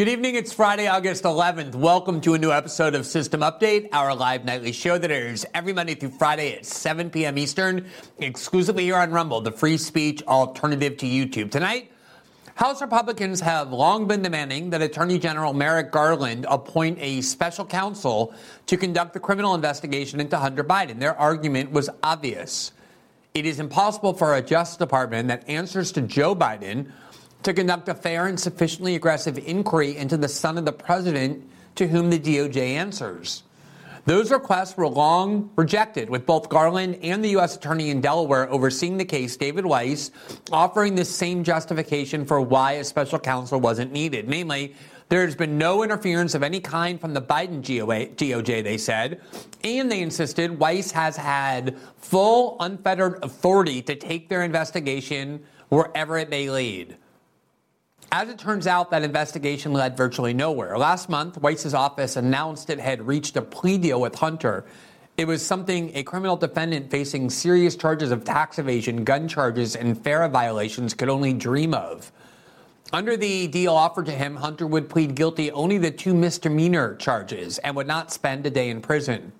Good evening. It's Friday, August 11th. Welcome to a new episode of System Update, our live nightly show that airs every Monday through Friday at 7 p.m. Eastern, exclusively here on Rumble, the free speech alternative to YouTube. Tonight, House Republicans have long been demanding that Attorney General Merrick Garland appoint a special counsel to conduct the criminal investigation into Hunter Biden. Their argument was obvious. It is impossible for a Justice Department that answers to Joe Biden to conduct a fair and sufficiently aggressive inquiry into the son of the president to whom the DOJ answers. Those requests were long rejected, with both Garland and the U.S. Attorney in Delaware overseeing the case, David Weiss, offering the same justification for why a special counsel wasn't needed. Namely, there has been no interference of any kind from the Biden DOJ, they said, and they insisted Weiss has had full, unfettered authority to take their investigation wherever it may lead. As it turns out, that investigation led virtually nowhere. Last month, Weiss's office announced it had reached a plea deal with Hunter. It was something a criminal defendant facing serious charges of tax evasion, gun charges, and FARA violations could only dream of. Under the deal offered to him, Hunter would plead guilty only to 2 misdemeanor charges and would not spend a day in prison.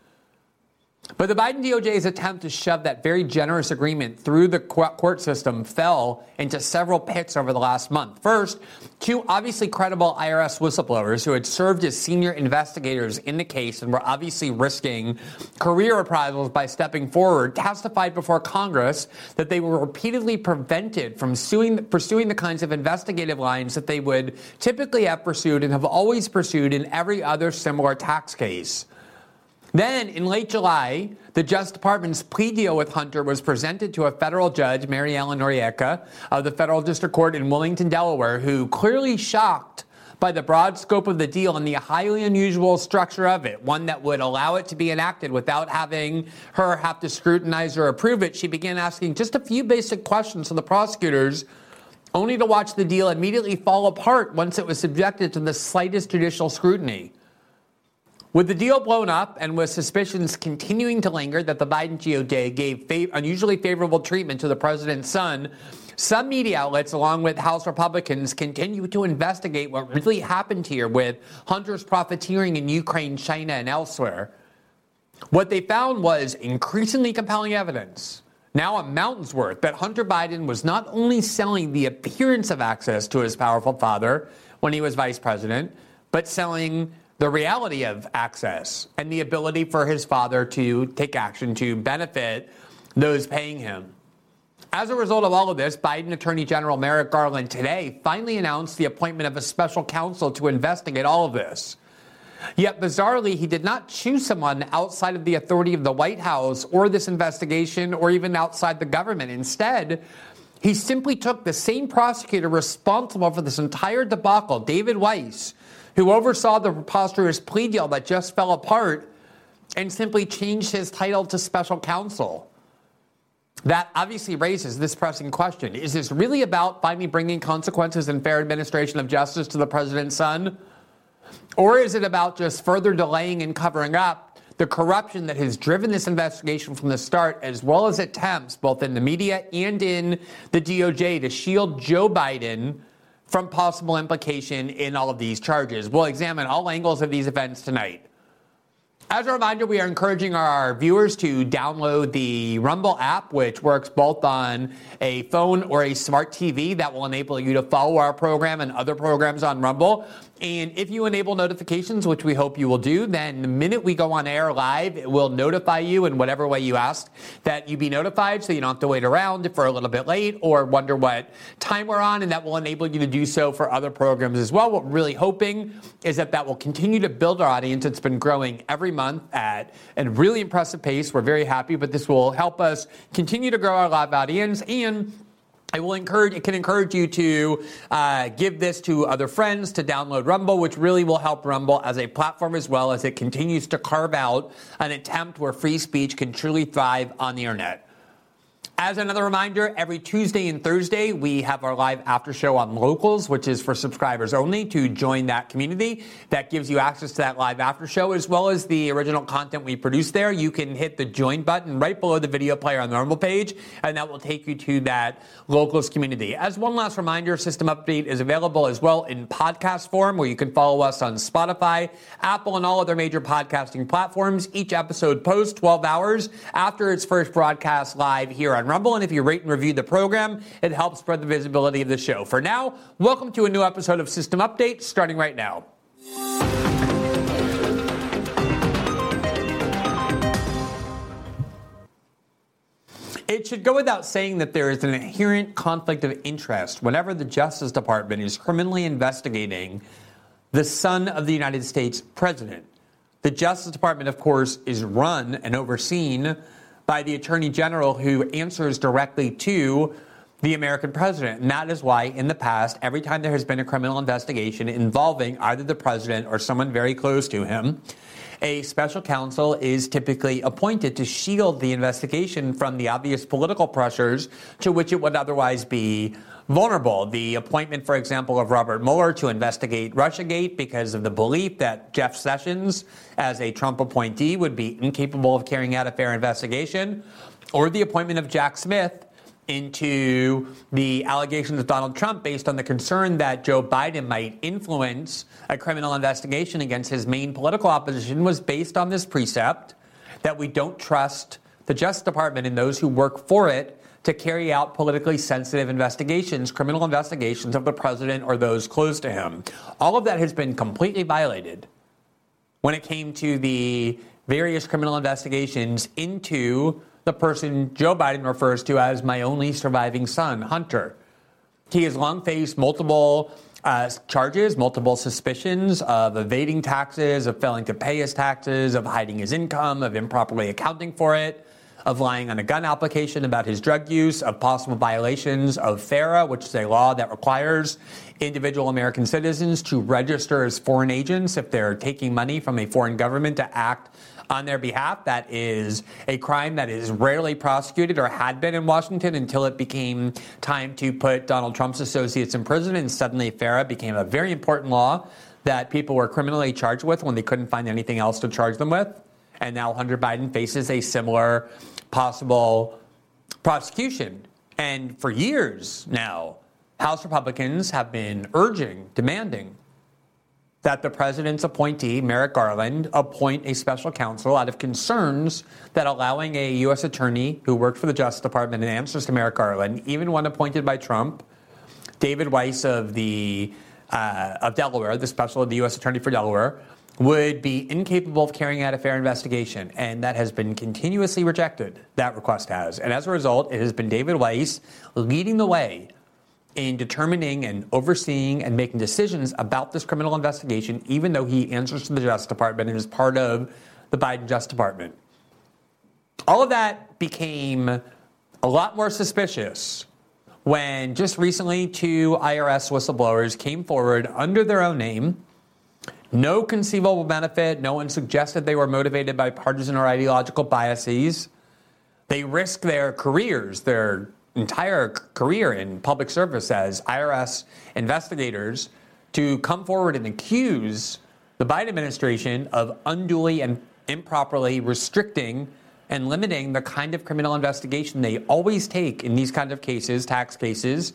But the Biden DOJ's attempt to shove that very generous agreement through the court system fell into several pits over the last month. First, 2 obviously credible IRS whistleblowers who had served as senior investigators in the case and were obviously risking career reprisals by stepping forward testified before Congress that they were repeatedly prevented from pursuing the kinds of investigative lines that they would typically have pursued and have always pursued in every other similar tax case. Then, in late July, the Justice Department's plea deal with Hunter was presented to a federal judge, Mary Ellen Noreika, of the Federal District Court in Wilmington, Delaware, who clearly shocked by the broad scope of the deal and the highly unusual structure of it, one that would allow it to be enacted without having her have to scrutinize or approve it. She began asking just a few basic questions to the prosecutors, only to watch the deal immediately fall apart once it was subjected to the slightest judicial scrutiny. With the deal blown up and with suspicions continuing to linger that the Biden DOJ gave unusually favorable treatment to the president's son, some media outlets, along with House Republicans, continue to investigate what really happened here with Hunter's profiteering in Ukraine, China, and elsewhere. What they found was increasingly compelling evidence, now a mountain's worth, that Hunter Biden was not only selling the appearance of access to his powerful father when he was vice president, but selling the reality of access and the ability for his father to take action to benefit those paying him. As a result of all of this, Biden Attorney General Merrick Garland today finally announced the appointment of a special counsel to investigate all of this. Yet, bizarrely, he did not choose someone outside of the authority of the White House or this investigation or even outside the government. Instead, he simply took the same prosecutor responsible for this entire debacle, David Weiss, who oversaw the preposterous plea deal that just fell apart, and simply changed his title to special counsel. That obviously raises this pressing question. Is this really about finally bringing consequences and fair administration of justice to the president's son? Or is it about just further delaying and covering up the corruption that has driven this investigation from the start, as well as attempts both in the media and in the DOJ to shield Joe Biden from possible implication in all of these charges? We'll examine all angles of these events tonight. As a reminder, we are encouraging our viewers to download the Rumble app, which works both on a phone or a smart TV. That will enable you to follow our program and other programs on Rumble. And if you enable notifications, which we hope you will do, then the minute we go on air live, it will notify you in whatever way you ask that you be notified, so you don't have to wait around for a little bit late or wonder what time we're on, and that will enable you to do so for other programs as well. What we're really hoping is that that will continue to build our audience. It's been growing every month at a really impressive pace. We're very happy, but this will help us continue to grow our live audience, and it can encourage you to give this to other friends, to download Rumble, which really will help Rumble as a platform as well as it continues to carve out an attempt where free speech can truly thrive on the internet. As another reminder, every Tuesday and Thursday, we have our live after show on Locals, which is for subscribers only, to join that community. That gives you access to that live after show, as well as the original content we produce there. You can hit the join button right below the video player on the Rumble page, and that will take you to that Locals community. As one last reminder, System Update is available as well in podcast form, where you can follow us on Spotify, Apple, and all other major podcasting platforms. Each episode posts 12 hours after its first broadcast live here on Rumble, and if you rate and review the program, it helps spread the visibility of the show. For now, welcome to a new episode of System Update, starting right now. It should go without saying that there is an inherent conflict of interest whenever the Justice Department is criminally investigating the son of the United States president. The Justice Department, of course, is run and overseen by the Attorney General, who answers directly to the American president. And that is why in the past, every time there has been a criminal investigation involving either the president or someone very close to him, a special counsel is typically appointed to shield the investigation from the obvious political pressures to which it would otherwise be vulnerable. The appointment, for example, of Robert Mueller to investigate Russiagate because of the belief that Jeff Sessions, as a Trump appointee, would be incapable of carrying out a fair investigation, or the appointment of Jack Smith into the allegations of Donald Trump based on the concern that Joe Biden might influence a criminal investigation against his main political opposition, was based on this precept that we don't trust the Justice Department and those who work for it to carry out politically sensitive investigations, criminal investigations of the president or those close to him. All of that has been completely violated when it came to the various criminal investigations into the person Joe Biden refers to as my only surviving son, Hunter. He has long faced multiple charges, multiple suspicions of evading taxes, of failing to pay his taxes, of hiding his income, of improperly accounting for it, of lying on a gun application about his drug use, of possible violations of FARA, which is a law that requires individual American citizens to register as foreign agents if they're taking money from a foreign government to act on their behalf. That is a crime that is rarely prosecuted, or had been in Washington until it became time to put Donald Trump's associates in prison, and suddenly FARA became a very important law that people were criminally charged with when they couldn't find anything else to charge them with. And now Hunter Biden faces a similar possible prosecution. And for years now, House Republicans have been urging, demanding, that the president's appointee, Merrick Garland, appoint a special counsel out of concerns that allowing a U.S. attorney who worked for the Justice Department and answers to Merrick Garland, even one appointed by Trump, David Weiss of Delaware, the U.S. attorney for Delaware, would be incapable of carrying out a fair investigation. And that has been continuously rejected, that request has. And as a result, it has been David Weiss leading the way in determining and overseeing and making decisions about this criminal investigation, even though he answers to the Justice Department and is part of the Biden Justice Department. All of that became a lot more suspicious when just recently two IRS whistleblowers came forward under their own name. No conceivable benefit. No one suggested they were motivated by partisan or ideological biases. They risk their careers, their entire career in public service as IRS investigators, to come forward and accuse the Biden administration of unduly and improperly restricting and limiting the kind of criminal investigation they always take in these kind of cases, tax cases.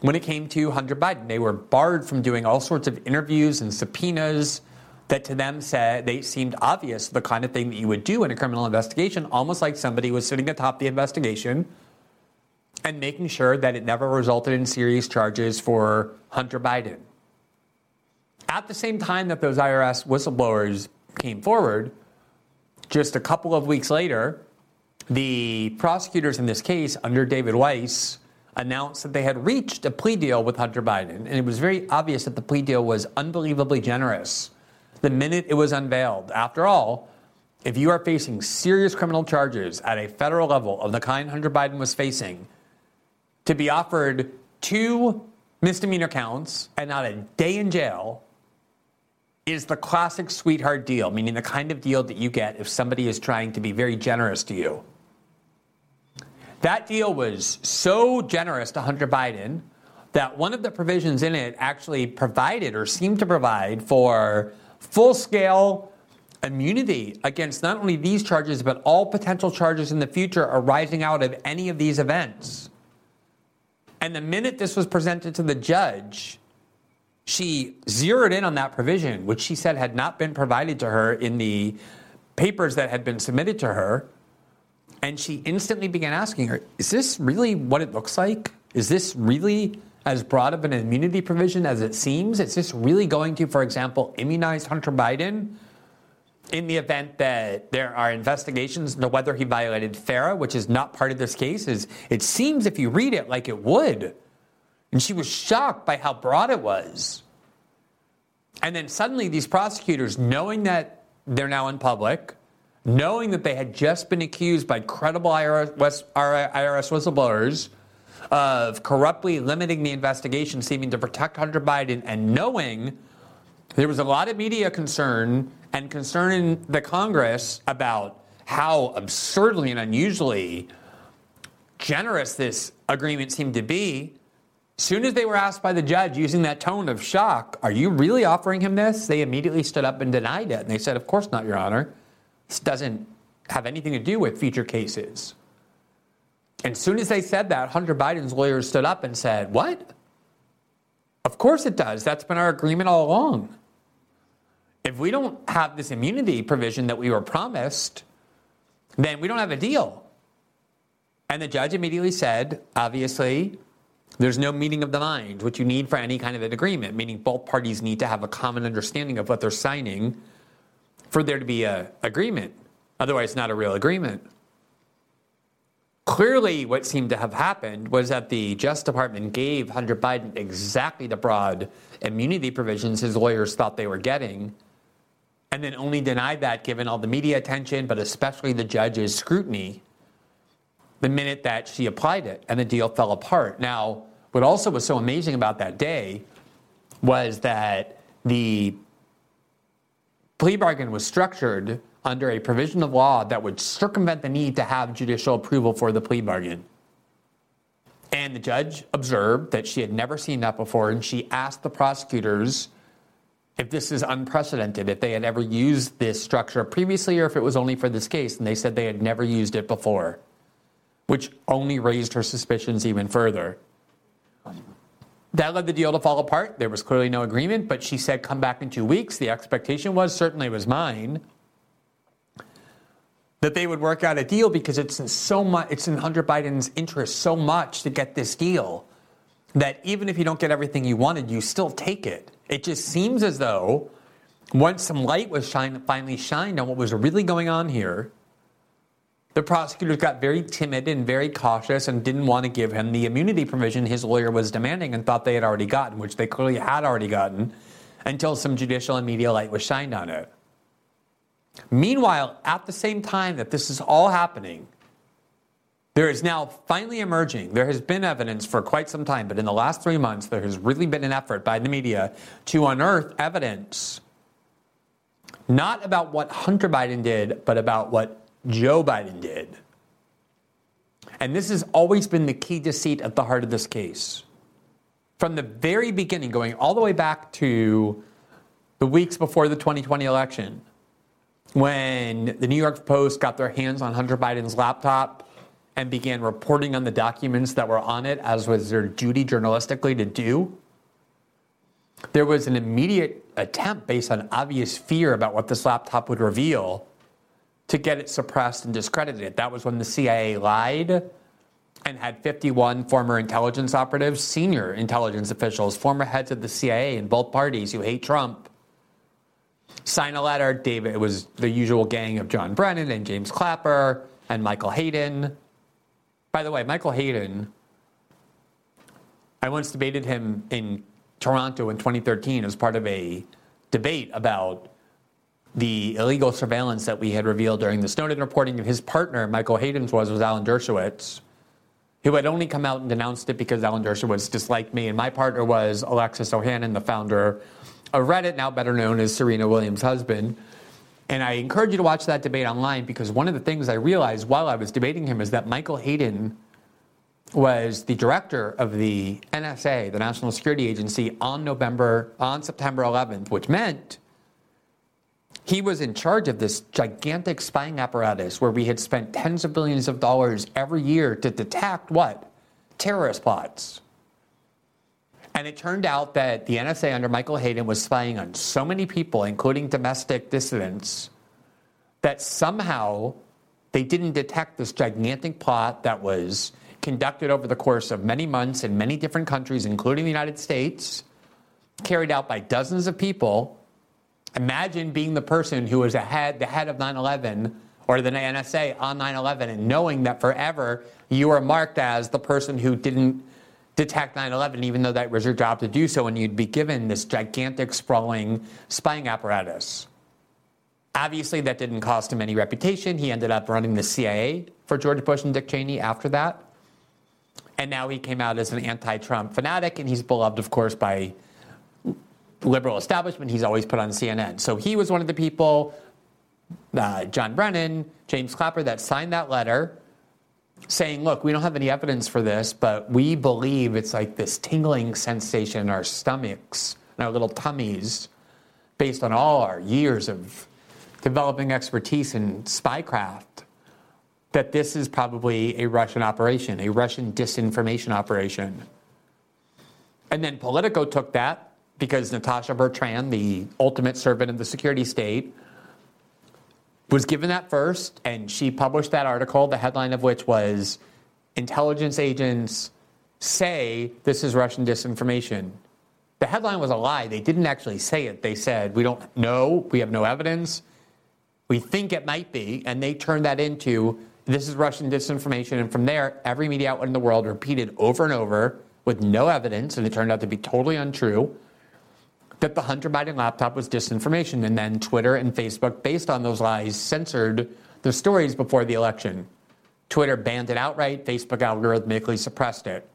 When it came to Hunter Biden, they were barred from doing all sorts of interviews and subpoenas that to them said they seemed obvious, the kind of thing that you would do in a criminal investigation, almost like somebody was sitting atop the investigation and making sure that it never resulted in serious charges for Hunter Biden. At the same time that those IRS whistleblowers came forward, just a couple of weeks later, the prosecutors in this case, under David Weiss, announced that they had reached a plea deal with Hunter Biden. And it was very obvious that the plea deal was unbelievably generous the minute it was unveiled. After all, if you are facing serious criminal charges at a federal level of the kind Hunter Biden was facing, to be offered 2 misdemeanor counts and not a day in jail is the classic sweetheart deal, meaning the kind of deal that you get if somebody is trying to be very generous to you. That deal was so generous to Hunter Biden that one of the provisions in it actually provided or seemed to provide for full-scale immunity against not only these charges, but all potential charges in the future arising out of any of these events. And the minute this was presented to the judge, she zeroed in on that provision, which she said had not been provided to her in the papers that had been submitted to her. And she instantly began asking her, is this really what it looks like? Is this really as broad of an immunity provision as it seems? Is this really going to, for example, immunize Hunter Biden in the event that there are investigations into whether he violated FARA, which is not part of this case? It seems, if you read it, like it would. And she was shocked by how broad it was. And then suddenly these prosecutors, knowing that they're now in public, knowing that they had just been accused by credible IRS whistleblowers of corruptly limiting the investigation, seeming to protect Hunter Biden, and knowing there was a lot of media concern and concern in the Congress about how absurdly and unusually generous this agreement seemed to be, soon as they were asked by the judge using that tone of shock, are you really offering him this? They immediately stood up and denied it. And they said, of course not, Your Honor. This doesn't have anything to do with future cases. And as soon as they said that, Hunter Biden's lawyers stood up and said, what? Of course it does. That's been our agreement all along. If we don't have this immunity provision that we were promised, then we don't have a deal. And the judge immediately said, obviously, there's no meeting of the minds, which you need for any kind of an agreement, meaning both parties need to have a common understanding of what they're signing for there to be an agreement. Otherwise, not a real agreement. Clearly, what seemed to have happened was that the Justice Department gave Hunter Biden exactly the broad immunity provisions his lawyers thought they were getting, and then only denied that given all the media attention, but especially the judge's scrutiny, the minute that she applied it, and the deal fell apart. Now, what also was so amazing about that day was that the plea bargain was structured under a provision of law that would circumvent the need to have judicial approval for the plea bargain. And the judge observed that she had never seen that before, and she asked the prosecutors if this is unprecedented, if they had ever used this structure previously or if it was only for this case, and they said they had never used it before, which only raised her suspicions even further. That led the deal to fall apart. There was clearly no agreement, but she said, come back in 2 weeks. The expectation was, certainly was mine, that they would work out a deal because it's in Hunter Biden's interest so much to get this deal that even if you don't get everything you wanted, you still take it. It just seems as though once some light was finally shined on what was really going on here, the prosecutors got very timid and very cautious and didn't want to give him the immunity provision his lawyer was demanding and thought they had already gotten, which they clearly had already gotten, until some judicial and media light was shined on it. Meanwhile, at the same time that this is all happening, there is now finally emerging, there has been evidence for quite some time, but in the last 3 months, there has really been an effort by the media to unearth evidence, not about what Hunter Biden did, but about what Joe Biden did. And this has always been the key deceit at the heart of this case. From the very beginning, going all the way back to the weeks before the 2020 election, when the New York Post got their hands on Hunter Biden's laptop and began reporting on the documents that were on it, as was their duty journalistically to do, there was an immediate attempt based on obvious fear about what this laptop would reveal to get it suppressed and discredited. That was when the CIA lied and had 51 former intelligence operatives, senior intelligence officials, former heads of the CIA in both parties who hate Trump, sign a letter. It was the usual gang of John Brennan and James Clapper and Michael Hayden. By the way, Michael Hayden, I once debated him in Toronto in 2013 as part of a debate about the illegal surveillance that we had revealed during the Snowden reporting of his partner, Michael Hayden's was Alan Dershowitz, who had only come out and denounced it because Alan Dershowitz disliked me, and my partner was Alexis Ohanian, the founder of Reddit, now better known as Serena Williams' husband. And I encourage you to watch that debate online because one of the things I realized while I was debating him is that Michael Hayden was the director of the NSA, the National Security Agency, on September 11th, which meant he was in charge of this gigantic spying apparatus where we had spent tens of billions of dollars every year to detect what? Terrorist plots. And it turned out that the NSA under Michael Hayden was spying on so many people, including domestic dissidents, that somehow they didn't detect this gigantic plot that was conducted over the course of many months in many different countries, including the United States, carried out by dozens of people. Imagine being the person who was the head of 9/11 or the NSA on 9/11 and knowing that forever you were marked as the person who didn't detect 9/11, even though that was your job to do so, and you'd be given this gigantic, sprawling spying apparatus. Obviously, that didn't cost him any reputation. He ended up running the CIA for George Bush and Dick Cheney after that. And now he came out as an anti-Trump fanatic, and he's beloved, of course, by liberal establishment. He's always put on CNN. So he was one of the people, John Brennan, James Clapper, that signed that letter saying, look, we don't have any evidence for this, but we believe it's like this tingling sensation in our stomachs, in our little tummies, based on all our years of developing expertise in spycraft, that this is probably a Russian operation, a Russian disinformation operation. And then Politico took that, because Natasha Bertrand, the ultimate servant of the security state, was given that first, and she published that article, the headline of which was, "Intelligence Agents Say This Is Russian Disinformation." The headline was a lie. They didn't actually say it. They said, we don't know, we have no evidence, we think it might be, and they turned that into, this is Russian disinformation, and from there, every media outlet in the world repeated over and over with no evidence, and it turned out to be totally untrue, that the Hunter Biden laptop was disinformation, and then Twitter and Facebook, based on those lies, censored the stories before the election. Twitter banned it outright. Facebook algorithmically suppressed it.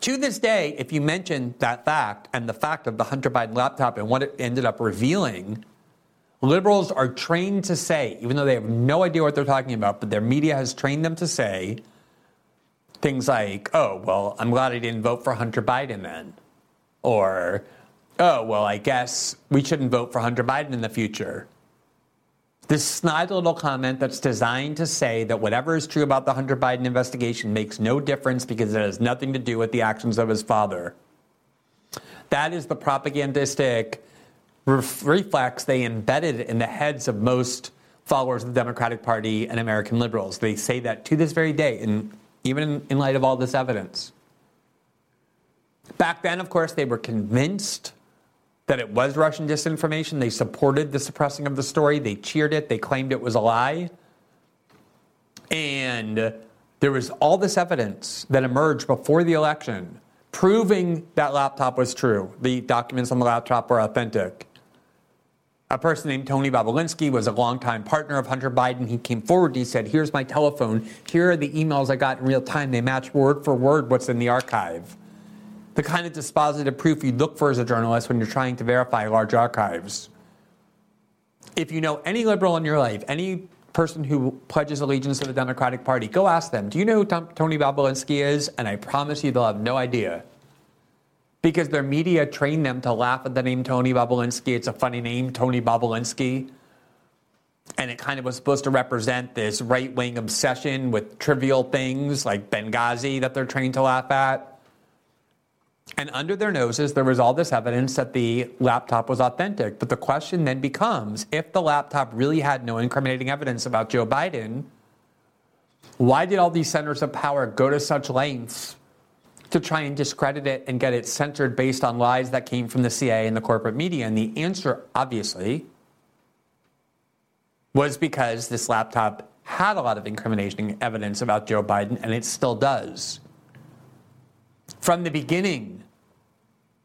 To this day, if you mention that fact and the fact of the Hunter Biden laptop and what it ended up revealing, liberals are trained to say, even though they have no idea what they're talking about, but their media has trained them to say things like, oh, well, I'm glad I didn't vote for Hunter Biden then. Or, oh, well, I guess we shouldn't vote for Hunter Biden in the future. This snide little comment that's designed to say that whatever is true about the Hunter Biden investigation makes no difference because it has nothing to do with the actions of his father. That is the propagandistic reflex they embedded in the heads of most followers of the Democratic Party and American liberals. They say that to this very day, and even in light of all this evidence. Back then, of course, they were convinced that it was Russian disinformation. They supported the suppressing of the story. They cheered it. They claimed it was a lie. And there was all this evidence that emerged before the election proving that laptop was true. The documents on the laptop were authentic. A person named Tony Bobulinski was a longtime partner of Hunter Biden. He came forward. He said, here's my telephone. Here are the emails I got in real time. They match word for word what's in the archive. The kind of dispositive proof you look for as a journalist when you're trying to verify large archives. If you know any liberal in your life, any person who pledges allegiance to the Democratic Party, go ask them, do you know who Tony Bobulinski is? And I promise you they'll have no idea. Because their media trained them to laugh at the name Tony Bobulinski. It's a funny name, Tony Bobulinski. And it kind of was supposed to represent this right-wing obsession with trivial things like Benghazi that they're trained to laugh at. And under their noses, there was all this evidence that the laptop was authentic. But the question then becomes, if the laptop really had no incriminating evidence about Joe Biden, why did all these centers of power go to such lengths to try and discredit it and get it censored based on lies that came from the CIA and the corporate media? And the answer, obviously, was because this laptop had a lot of incriminating evidence about Joe Biden, and it still does. From the beginning,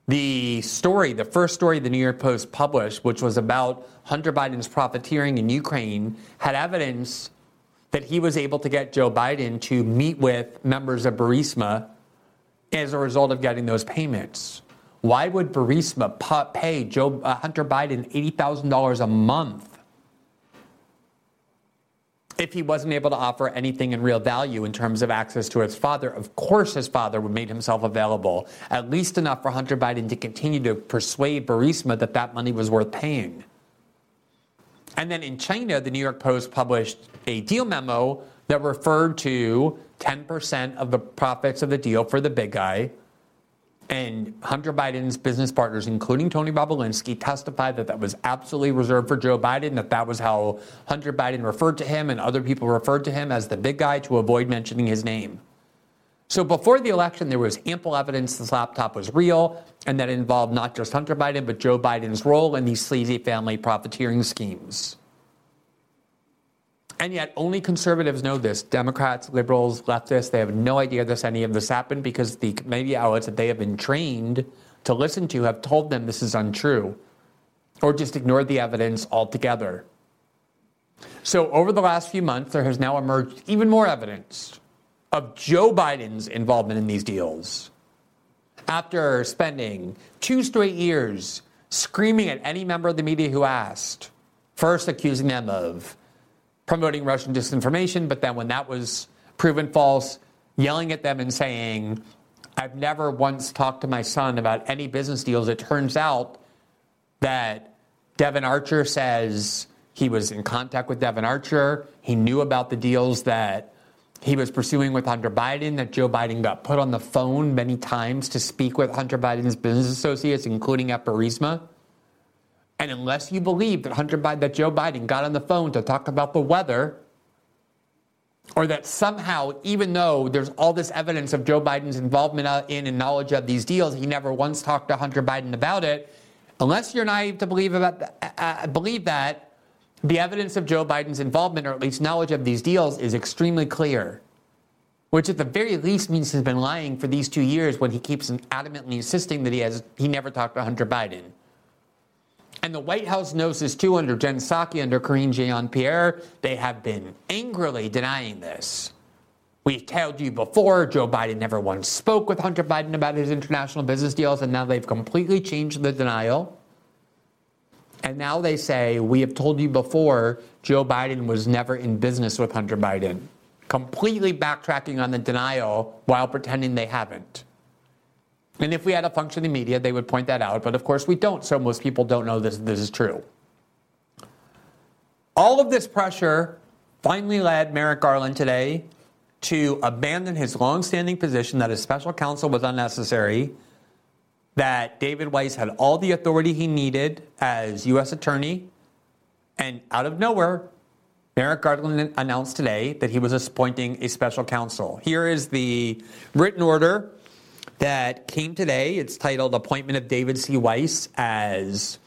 the first story the New York Post published, which was about Hunter Biden's profiteering in Ukraine, had evidence that he was able to get Joe Biden to meet with members of Burisma as a result of getting those payments. Why would Burisma pay Hunter Biden $80,000 a month if he wasn't able to offer anything in real value in terms of access to his father, of course his father would make himself available, at least enough for Hunter Biden to continue to persuade Burisma that that money was worth paying. And then in China, the New York Post published a deal memo that referred to 10% of the profits of the deal for the big guy. And Hunter Biden's business partners, including Tony Bobulinski, testified that that was absolutely reserved for Joe Biden, that that was how Hunter Biden referred to him and other people referred to him as the big guy to avoid mentioning his name. So before the election, there was ample evidence this laptop was real and that involved not just Hunter Biden, but Joe Biden's role in these sleazy family profiteering schemes. And yet only conservatives know this. Democrats, liberals, leftists, they have no idea this any of this happened because the media outlets that they have been trained to listen to have told them this is untrue or just ignored the evidence altogether. So over the last few months, there has now emerged even more evidence of Joe Biden's involvement in these deals. After spending 2 straight years screaming at any member of the media who asked, first accusing them of promoting Russian disinformation, but then when that was proven false, yelling at them and saying, I've never once talked to my son about any business deals. It turns out that Devin Archer says he was in contact with Devin Archer. He knew about the deals that he was pursuing with Hunter Biden, that Joe Biden got put on the phone many times to speak with Hunter Biden's business associates, including at Burisma. And unless you believe that Joe Biden got on the phone to talk about the weather, or that somehow, even though there's all this evidence of Joe Biden's involvement in and knowledge of these deals, he never once talked to Hunter Biden about it, unless you're naive to believe that, the evidence of Joe Biden's involvement, or at least knowledge of these deals, is extremely clear, which at the very least means he's been lying for these 2 years when he keeps adamantly insisting that he never talked to Hunter Biden. And the White House knows this too. Under Jen Psaki, under Karine Jean-Pierre, they have been angrily denying this. We've told you before, Joe Biden never once spoke with Hunter Biden about his international business deals, and now they've completely changed the denial. And now they say, we have told you before, Joe Biden was never in business with Hunter Biden. Completely backtracking on the denial while pretending they haven't. And if we had a functioning media, they would point that out. But of course we don't, so most people don't know this is true. All of this pressure finally led Merrick Garland today to abandon his longstanding position that his special counsel was unnecessary, that David Weiss had all the authority he needed as U.S. attorney. And out of nowhere, Merrick Garland announced today that he was appointing a special counsel. Here is the written order that came today. It's titled Appointment of David C. Weiss as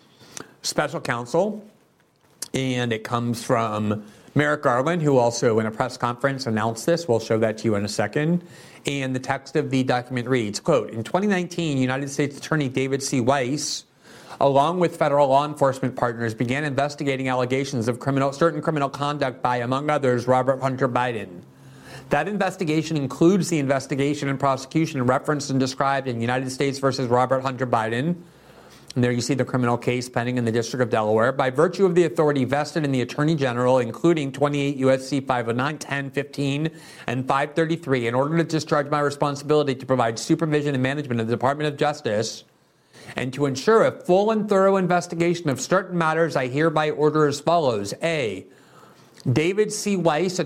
Special Counsel. And it comes from Merrick Garland, who also in a press conference announced this. We'll show that to you in a second. And the text of the document reads, quote, in 2019, United States Attorney David C. Weiss, along with federal law enforcement partners, began investigating allegations of certain criminal conduct by, among others, Robert Hunter Biden. That investigation includes the investigation and prosecution referenced and described in United States versus Robert Hunter Biden. And there you see the criminal case pending in the District of Delaware. By virtue of the authority vested in the Attorney General, including 28 U.S.C. 509, 10, 15, and 533, in order to discharge my responsibility to provide supervision and management of the Department of Justice and to ensure a full and thorough investigation of certain matters, I hereby order as follows. A. David C. Weiss,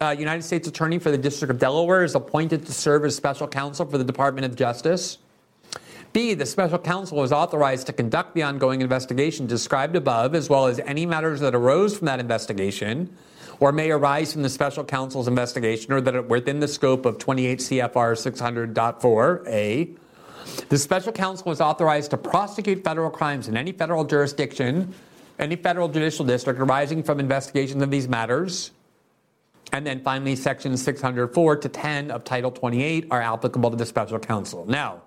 United States Attorney for the District of Delaware, is appointed to serve as special counsel for the Department of Justice. B, the special counsel is authorized to conduct the ongoing investigation described above, as well as any matters that arose from that investigation or may arise from the special counsel's investigation or that are within the scope of 28 CFR 600.4. A, the special counsel is authorized to prosecute federal crimes in any federal jurisdiction, any federal judicial district arising from investigations of these matters. And then finally, sections 604 to 10 of Title 28 are applicable to the special counsel. Now,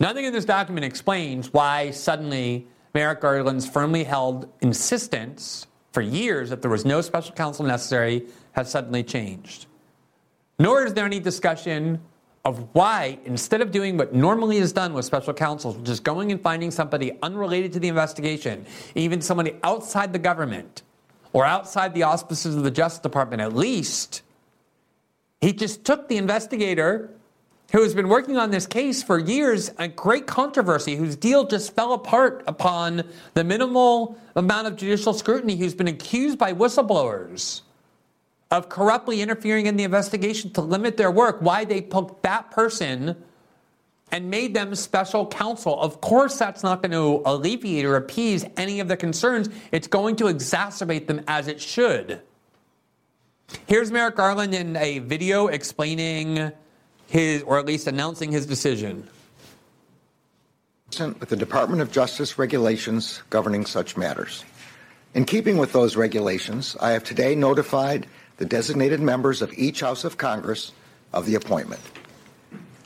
nothing in this document explains why suddenly Merrick Garland's firmly held insistence for years that there was no special counsel necessary has suddenly changed. Nor is there any discussion of why, instead of doing what normally is done with special counsels, which is going and finding somebody unrelated to the investigation, even somebody outside the government, or outside the auspices of the Justice Department at least. He just took the investigator who has been working on this case for years, a great controversy, whose deal just fell apart upon the minimal amount of judicial scrutiny, who's been accused by whistleblowers of corruptly interfering in the investigation to limit their work. Why they poked that person and made them special counsel. Of course, that's not going to alleviate or appease any of the concerns. It's going to exacerbate them, as it should. Here's Merrick Garland in a video explaining his, or at least announcing his decision. With the Department of Justice regulations governing such matters. In keeping with those regulations, I have today notified the designated members of each House of Congress of the appointment.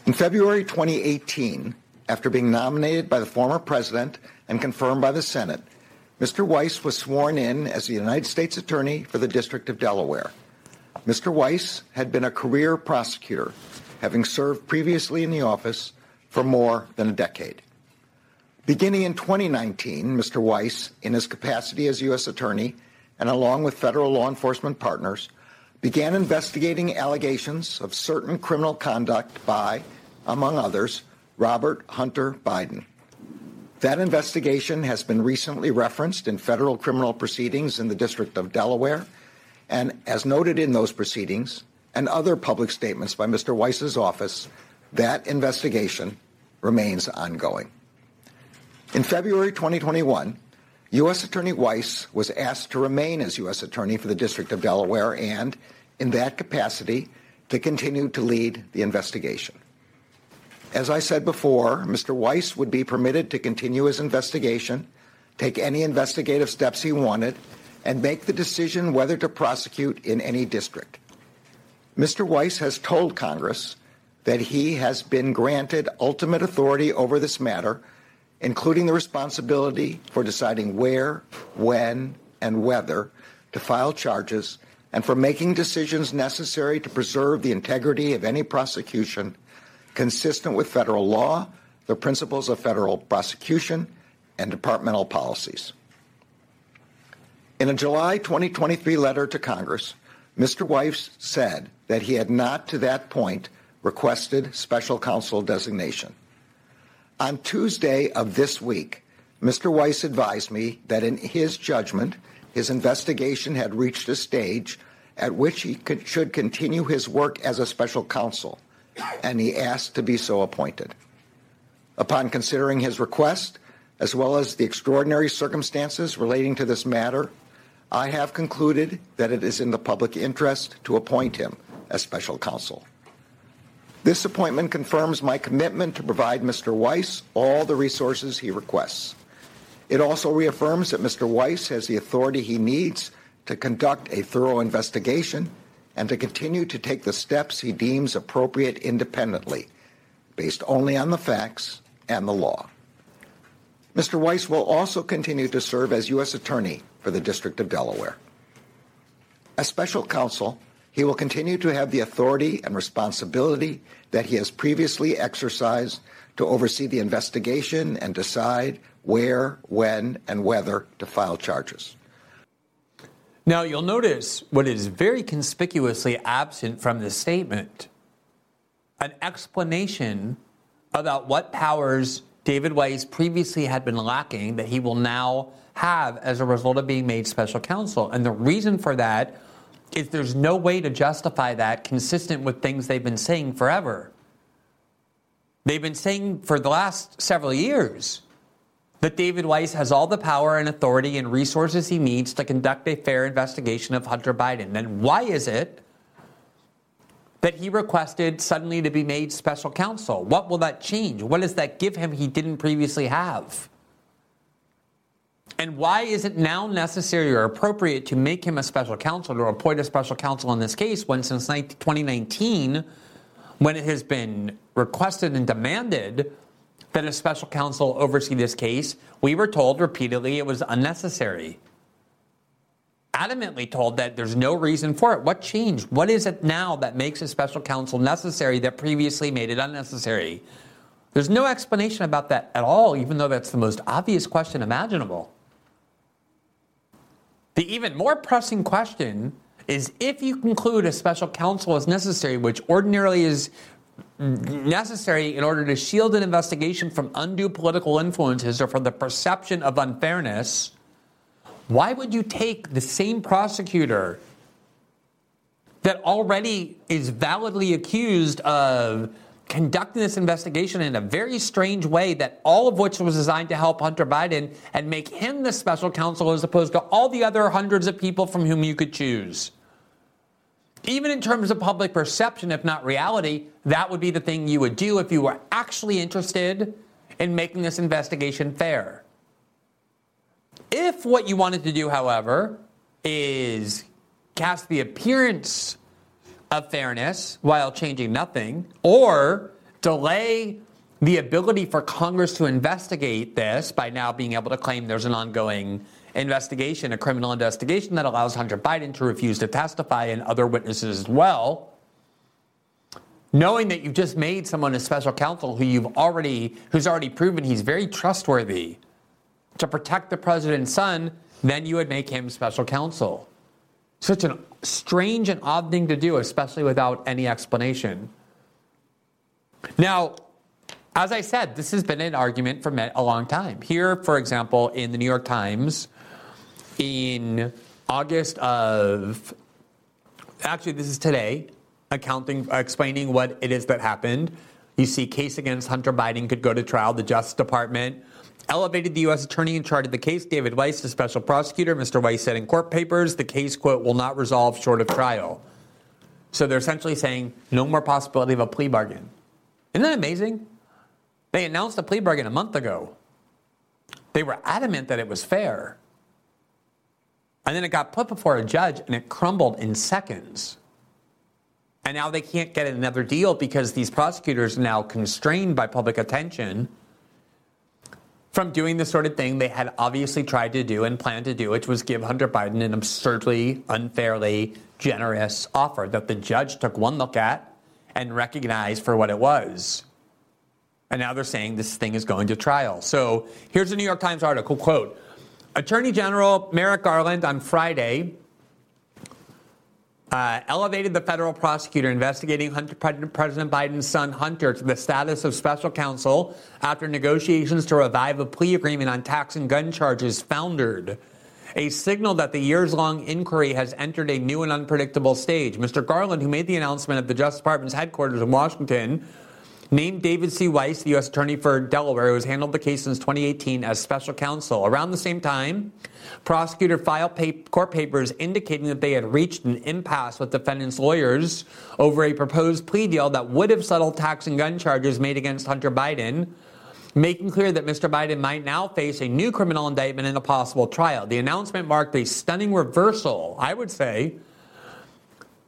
In February 2018, after being nominated by the former president and confirmed by the Senate, Mr. Weiss was sworn in as the United States Attorney for the District of Delaware. Mr. Weiss had been a career prosecutor, having served previously in the office for more than a decade. Beginning in 2019, Mr. Weiss, in his capacity as U.S. Attorney and along with federal law enforcement partners, began investigating allegations of certain criminal conduct by, among others, Robert Hunter Biden. That investigation has been recently referenced in federal criminal proceedings in the District of Delaware, and as noted in those proceedings and other public statements by Mr. Weiss's office, that investigation remains ongoing. In February 2021, U.S. Attorney Weiss was asked to remain as U.S. Attorney for the District of Delaware and, in that capacity, to continue to lead the investigation. As I said before, Mr. Weiss would be permitted to continue his investigation, take any investigative steps he wanted, and make the decision whether to prosecute in any district. Mr. Weiss has told Congress that he has been granted ultimate authority over this matter, including the responsibility for deciding where, when, and whether to file charges, and for making decisions necessary to preserve the integrity of any prosecution consistent with federal law, the principles of federal prosecution, and departmental policies. In a July 2023 letter to Congress, Mr. Weiss said that he had not to that point requested special counsel designation. On Tuesday of this week, Mr. Weiss advised me that in his judgment, his investigation had reached a stage at which he should continue his work as a special counsel, and he asked to be so appointed. Upon considering his request, as well as the extraordinary circumstances relating to this matter, I have concluded that it is in the public interest to appoint him as special counsel. This appointment confirms my commitment to provide Mr. Weiss all the resources he requests. It also reaffirms that Mr. Weiss has the authority he needs to conduct a thorough investigation and to continue to take the steps he deems appropriate independently, based only on the facts and the law. Mr. Weiss will also continue to serve as U.S. Attorney for the District of Delaware. As special counsel, he will continue to have the authority and responsibility that he has previously exercised to oversee the investigation and decide where, when, and whether to file charges. Now, you'll notice what is very conspicuously absent from this statement, an explanation about what powers David Weiss previously had been lacking that he will now have as a result of being made special counsel. And the reason for that is there's no way to justify that consistent with things they've been saying forever. They've been saying for the last several years that David Weiss has all the power and authority and resources he needs to conduct a fair investigation of Hunter Biden. Then why is it that he requested suddenly to be made special counsel? What will that change? What does that give him he didn't previously have? And why is it now necessary or appropriate to make him a special counsel or appoint a special counsel in this case when since 2019, when it has been requested and demanded that a special counsel oversee this case, we were told repeatedly it was unnecessary. Adamantly told that there's no reason for it. What changed? What is it now that makes a special counsel necessary that previously made it unnecessary? There's no explanation about that at all, even though that's the most obvious question imaginable. The even more pressing question is if you conclude a special counsel is necessary, which ordinarily is necessary in order to shield an investigation from undue political influences or from the perception of unfairness, why would you take the same prosecutor that already is validly accused of conducting this investigation in a very strange way, that all of which was designed to help Hunter Biden, and make him the special counsel as opposed to all the other hundreds of people from whom you could choose? Even in terms of public perception, if not reality, that would be the thing you would do if you were actually interested in making this investigation fair. If what you wanted to do, however, is cast the appearance of fairness while changing nothing, or delay the ability for Congress to investigate this by now being able to claim there's an ongoing investigation, a criminal investigation that allows Hunter Biden to refuse to testify and other witnesses as well, knowing that you've just made someone a special counsel who's already proven he's very trustworthy to protect the president's son, then you would make him special counsel. Such a strange and odd thing to do, especially without any explanation. Now, as I said, this has been an argument for a long time. Here, for example, in the New York Times, in August of, actually this is today, explaining what it is that happened. You see, case against Hunter Biden could go to trial. The Justice Department elevated the U.S. attorney in charge of the case, David Weiss, to special prosecutor. Mr. Weiss said in court papers, the case, quote, will not resolve short of trial. So they're essentially saying no more possibility of a plea bargain. Isn't that amazing? They announced a plea bargain a month ago. They were adamant that it was fair. And then it got put before a judge and it crumbled in seconds. And now they can't get another deal because these prosecutors are now constrained by public attention from doing the sort of thing they had obviously tried to do and planned to do, which was give Hunter Biden an absurdly, unfairly generous offer that the judge took one look at and recognized for what it was. And now they're saying this thing is going to trial. So here's a New York Times article, quote, Attorney General Merrick Garland on Friday elevated the federal prosecutor investigating President Biden's son Hunter to the status of special counsel after negotiations to revive a plea agreement on tax and gun charges foundered, a signal that the years-long inquiry has entered a new and unpredictable stage. Mr. Garland, who made the announcement at the Justice Department's headquarters in Washington, named David C. Weiss, the U.S. attorney for Delaware, who has handled the case since 2018, as special counsel. Around the same time, prosecutors filed court papers indicating that they had reached an impasse with defendants' lawyers over a proposed plea deal that would have settled tax and gun charges made against Hunter Biden, making clear that Mr. Biden might now face a new criminal indictment and a possible trial. The announcement marked a stunning reversal, I would say.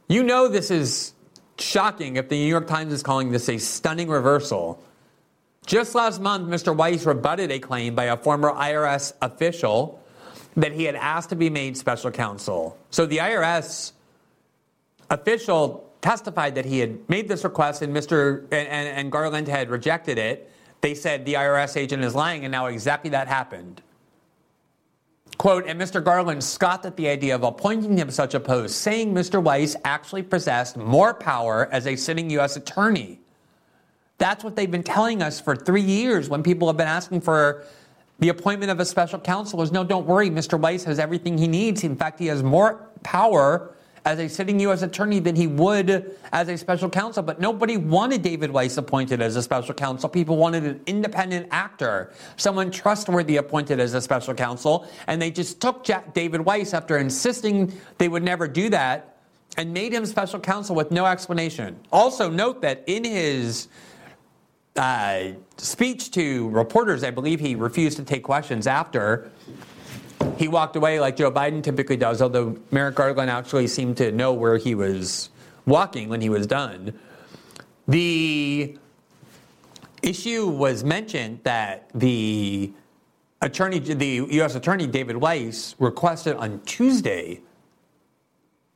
You know this is shocking if the New York Times is calling this a stunning reversal. Just last month, Mr. Weiss rebutted a claim by a former IRS official that he had asked to be made special counsel. So the IRS official testified that he had made this request and Garland had rejected it. They said the IRS agent is lying, and now exactly that happened. Quote, and Mr. Garland scoffed at the idea of appointing him such a post, saying Mr. Weiss actually possessed more power as a sitting U.S. attorney. That's what they've been telling us for 3 years when people have been asking for the appointment of a special counsel is, no, don't worry, Mr. Weiss has everything he needs. In fact, he has more power as a sitting U.S. attorney than he would as a special counsel. But nobody wanted David Weiss appointed as a special counsel. People wanted an independent actor, someone trustworthy appointed as a special counsel. And they just took David Weiss after insisting they would never do that and made him special counsel with no explanation. Also note that in his speech to reporters, I believe he refused to take questions after. He walked away like Joe Biden typically does, although Merrick Garland actually seemed to know where he was walking when he was done. The issue was mentioned that the U.S. attorney, David Weiss, requested on Tuesday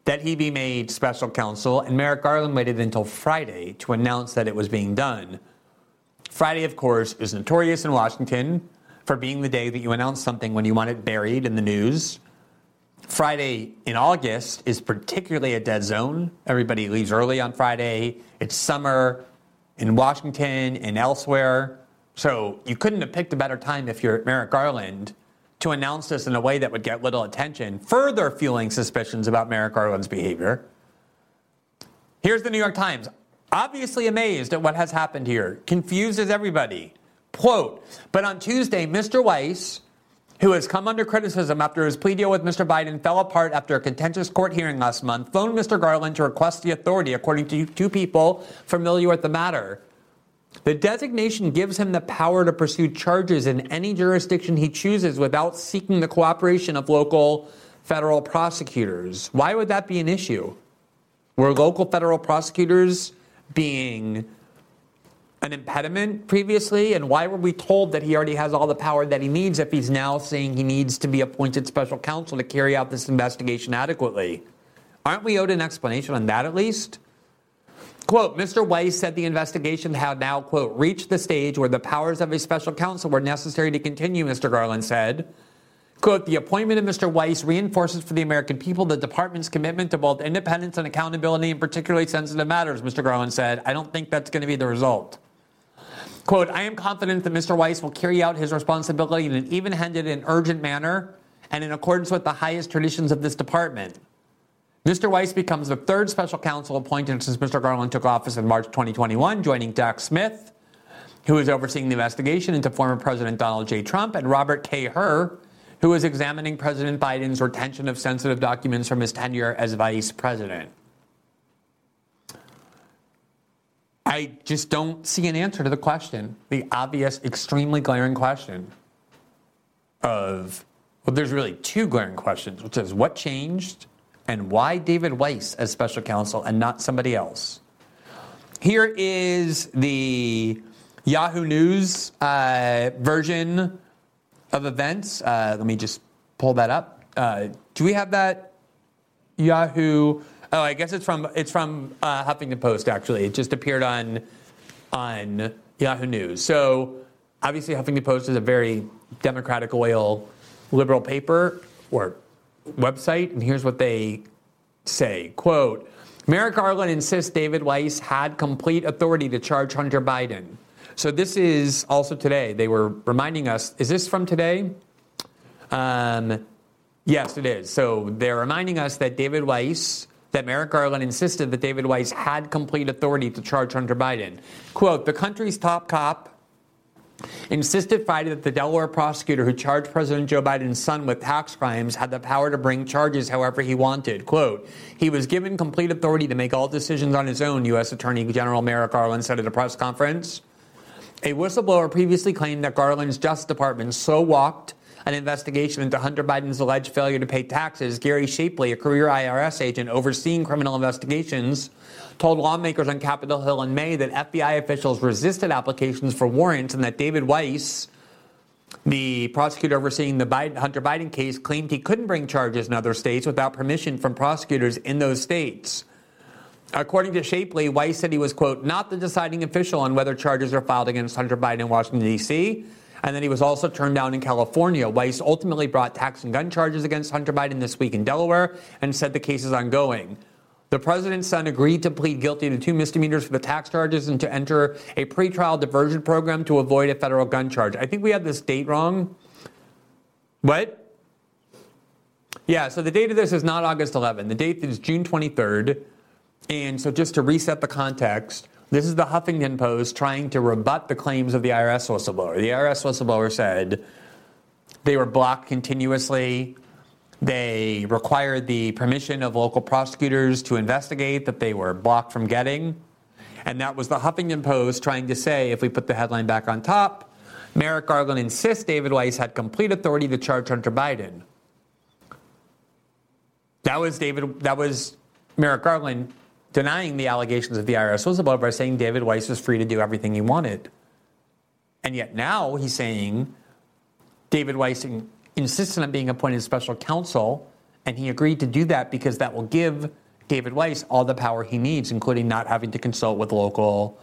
that he be made special counsel, and Merrick Garland waited until Friday to announce that it was being done. Friday, of course, is notorious in Washington for being the day that you announce something when you want it buried in the news. Friday in August is particularly a dead zone. Everybody leaves early on Friday. It's summer in Washington and elsewhere. So you couldn't have picked a better time if you're Merrick Garland to announce this in a way that would get little attention, further fueling suspicions about Merrick Garland's behavior. Here's the New York Times, obviously amazed at what has happened here, confused as everybody. Quote, but on Tuesday, Mr. Weiss, who has come under criticism after his plea deal with Mr. Biden fell apart after a contentious court hearing last month, phoned Mr. Garland to request the authority, according to two people familiar with the matter. The designation gives him the power to pursue charges in any jurisdiction he chooses without seeking the cooperation of local federal prosecutors. Why would that be an issue? Were local federal prosecutors being an impediment previously? And why were we told that he already has all the power that he needs if he's now saying he needs to be appointed special counsel to carry out this investigation adequately? Aren't we owed an explanation on that at least? Quote, Mr. Weiss said the investigation had now, quote, reached the stage where the powers of a special counsel were necessary to continue, Mr. Garland said. Quote, the appointment of Mr. Weiss reinforces for the American people the department's commitment to both independence and accountability in particularly sensitive matters, Mr. Garland said. I don't think that's going to be the result. Quote, I am confident that Mr. Weiss will carry out his responsibility in an even-handed and urgent manner and in accordance with the highest traditions of this department. Mr. Weiss becomes the third special counsel appointed since Mr. Garland took office in March 2021, joining Jack Smith, who is overseeing the investigation into former President Donald J. Trump, and Robert K. Hur, who is examining President Biden's retention of sensitive documents from his tenure as vice president. I just don't see an answer to the question, the obvious, extremely glaring question of, well, there's really two glaring questions, which is what changed? And why David Weiss as special counsel and not somebody else? Here is the Yahoo News version of events. Let me just pull that up. Do we have that Yahoo? Oh, I guess it's from Huffington Post, actually. It just appeared on Yahoo News. So obviously Huffington Post is a very Democratic oil liberal paper or website, and here's what they say. Quote, Merrick Garland insists David Weiss had complete authority to charge Hunter Biden. So this is also today. They were reminding us, is this from today? Yes, it is. So they're reminding us that Merrick Garland insisted that David Weiss had complete authority to charge Hunter Biden. Quote, the country's top cop insisted Friday that the Delaware prosecutor who charged President Joe Biden's son with tax crimes had the power to bring charges however he wanted. Quote, he was given complete authority to make all decisions on his own, U.S. Attorney General Merrick Garland said at a press conference. A whistleblower previously claimed that Garland's Justice Department so walked an investigation into Hunter Biden's alleged failure to pay taxes. Gary Shapley, a career IRS agent overseeing criminal investigations, told lawmakers on Capitol Hill in May that FBI officials resisted applications for warrants and that David Weiss, the prosecutor overseeing the Hunter Biden case, claimed he couldn't bring charges in other states without permission from prosecutors in those states. According to Shapley, Weiss said he was, quote, not the deciding official on whether charges are filed against Hunter Biden in Washington, D.C., and then he was also turned down in California. Weiss ultimately brought tax and gun charges against Hunter Biden this week in Delaware and said the case is ongoing. The president's son agreed to plead guilty to 2 misdemeanors for the tax charges and to enter a pretrial diversion program to avoid a federal gun charge. I think we have this date wrong. What? Yeah, so the date of this is not August 11. The date is June 23rd. And so just to reset the context, this is the Huffington Post trying to rebut the claims of the IRS whistleblower. The IRS whistleblower said they were blocked continuously. They required the permission of local prosecutors to investigate that they were blocked from getting. And that was the Huffington Post trying to say, if we put the headline back on top, Merrick Garland insists David Weiss had complete authority to charge Hunter Biden. That was Merrick Garland denying the allegations of the IRS whistleblower by saying David Weiss was free to do everything he wanted. And yet now he's saying David Weiss insisted on being appointed special counsel, and he agreed to do that because that will give David Weiss all the power he needs, including not having to consult with local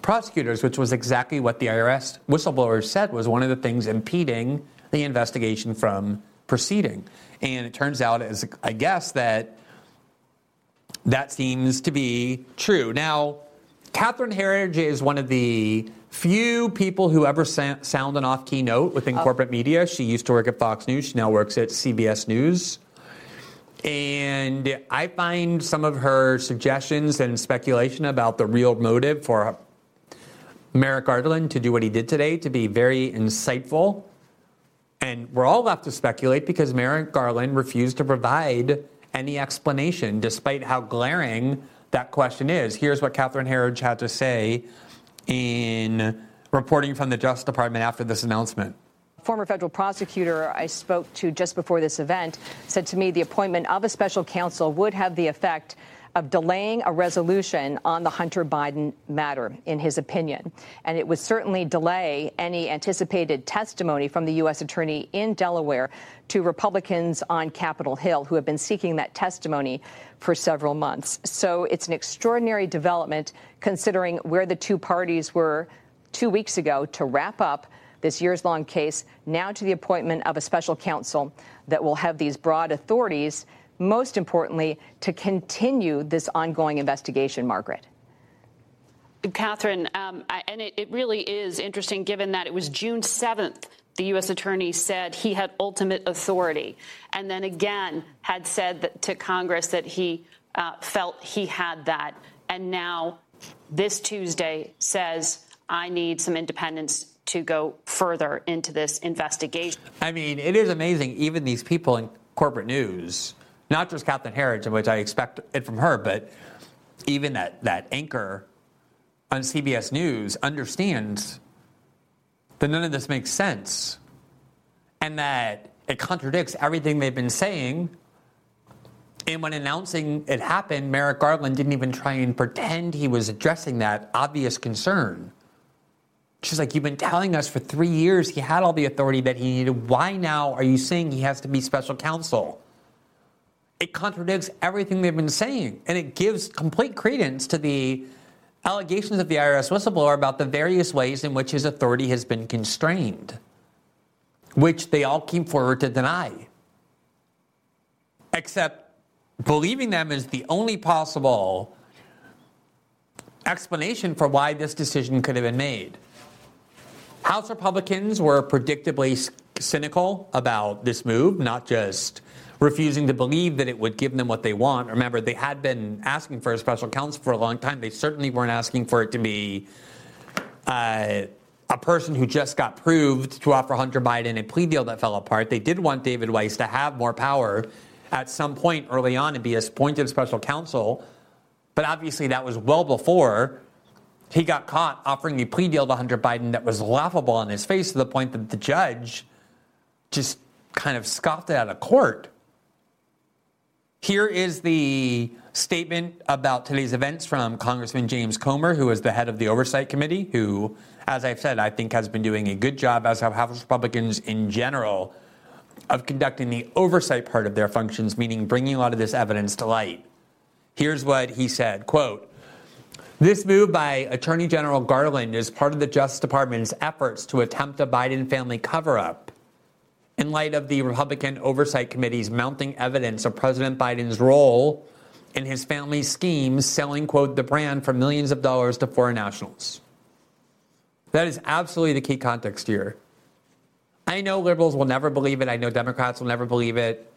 prosecutors, which was exactly what the IRS whistleblower said was one of the things impeding the investigation from proceeding. And it turns out, as I guess, that seems to be true. Now, Catherine Herridge is one of the few people who ever sound an off-key note within corporate media. She used to work at Fox News. She now works at CBS News. And I find some of her suggestions and speculation about the real motive for Merrick Garland to do what he did today to be very insightful. And we're all left to speculate because Merrick Garland refused to provide any explanation, despite how glaring that question is. Here's what Catherine Herridge had to say in reporting from the Justice Department after this announcement. Former federal prosecutor I spoke to just before this event said to me the appointment of a special counsel would have the effect of delaying a resolution on the Hunter Biden matter, in his opinion. And it would certainly delay any anticipated testimony from the U.S. attorney in Delaware to Republicans on Capitol Hill who have been seeking that testimony for several months. So it's an extraordinary development considering where the two parties were 2 weeks ago to wrap up this years-long case, now to the appointment of a special counsel that will have these broad authorities, most importantly, to continue this ongoing investigation, Margaret. Catherine, and it really is interesting, given that it was June 7th, the U.S. attorney said he had ultimate authority, and then again had said that to Congress that he felt he had that, and now this Tuesday says, I need some independence to go further into this investigation. I mean, it is amazing, even these people in corporate news, not just Catherine Herridge, in which I expect it from her, but even that anchor on CBS News understands that none of this makes sense and that it contradicts everything they've been saying. And when announcing it happened, Merrick Garland didn't even try and pretend he was addressing that obvious concern. She's like, you've been telling us for 3 years he had all the authority that he needed. Why now are you saying he has to be special counsel? It contradicts everything they've been saying, and it gives complete credence to the allegations of the IRS whistleblower about the various ways in which his authority has been constrained, which they all came forward to deny. Except believing them is the only possible explanation for why this decision could have been made. House Republicans were predictably cynical about this move, not just refusing to believe that it would give them what they want. Remember, they had been asking for a special counsel for a long time. They certainly weren't asking for it to be a person who just got proved to offer Hunter Biden a plea deal that fell apart. They did want David Weiss to have more power at some point early on and be appointed special counsel. But obviously that was well before he got caught offering a plea deal to Hunter Biden that was laughable on his face, to the point that the judge just kind of scoffed it out of court. Here is the statement about today's events from Congressman James Comer, who is the head of the Oversight Committee, who, as I've said, I think has been doing a good job, as have House Republicans in general, of conducting the oversight part of their functions, meaning bringing a lot of this evidence to light. Here's what he said, quote, "This move by Attorney General Garland is part of the Justice Department's efforts to attempt a Biden family cover-up in light of the Republican Oversight Committee's mounting evidence of President Biden's role in his family's schemes, selling, quote, the brand for millions of dollars to foreign nationals." That is absolutely the key context here. I know liberals will never believe it. I know Democrats will never believe it.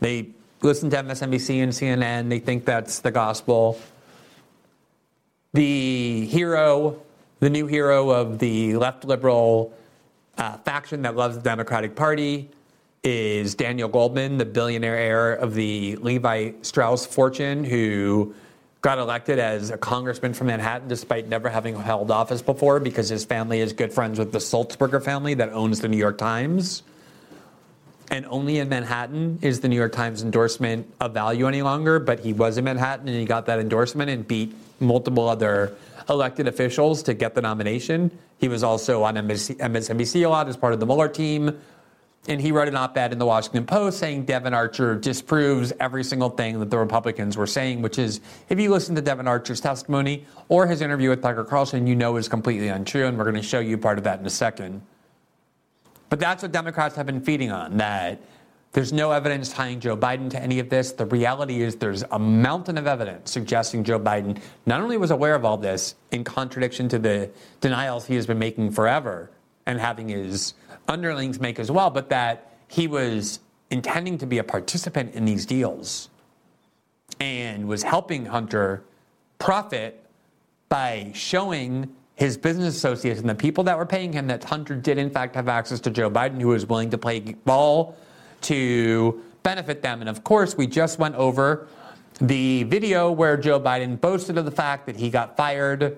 They listen to MSNBC and CNN. They think that's the gospel. The hero, the new hero of the left liberal faction that loves the Democratic Party is Daniel Goldman, the billionaire heir of the Levi Strauss fortune, who got elected as a congressman from Manhattan despite never having held office before because his family is good friends with the Sulzberger family that owns the New York Times. And only in Manhattan is the New York Times endorsement of value any longer, but he was in Manhattan and he got that endorsement and beat multiple other elected officials to get the nomination. He was also on MSNBC a lot as part of the Mueller team. And he wrote an op-ed in the Washington Post saying Devin Archer disproves every single thing that the Republicans were saying, which is, if you listen to Devin Archer's testimony or his interview with Tucker Carlson, you know is completely untrue. And we're going to show you part of that in a second. But that's what Democrats have been feeding on, that There's no evidence tying Joe Biden to any of this. The reality is there's a mountain of evidence suggesting Joe Biden not only was aware of all this, in contradiction to the denials he has been making forever and having his underlings make as well, but that he was intending to be a participant in these deals and was helping Hunter profit by showing his business associates and the people that were paying him that Hunter did, in fact, have access to Joe Biden, who was willing to play ball to benefit them. And of course, we just went over the video where Joe Biden boasted of the fact that he got fired.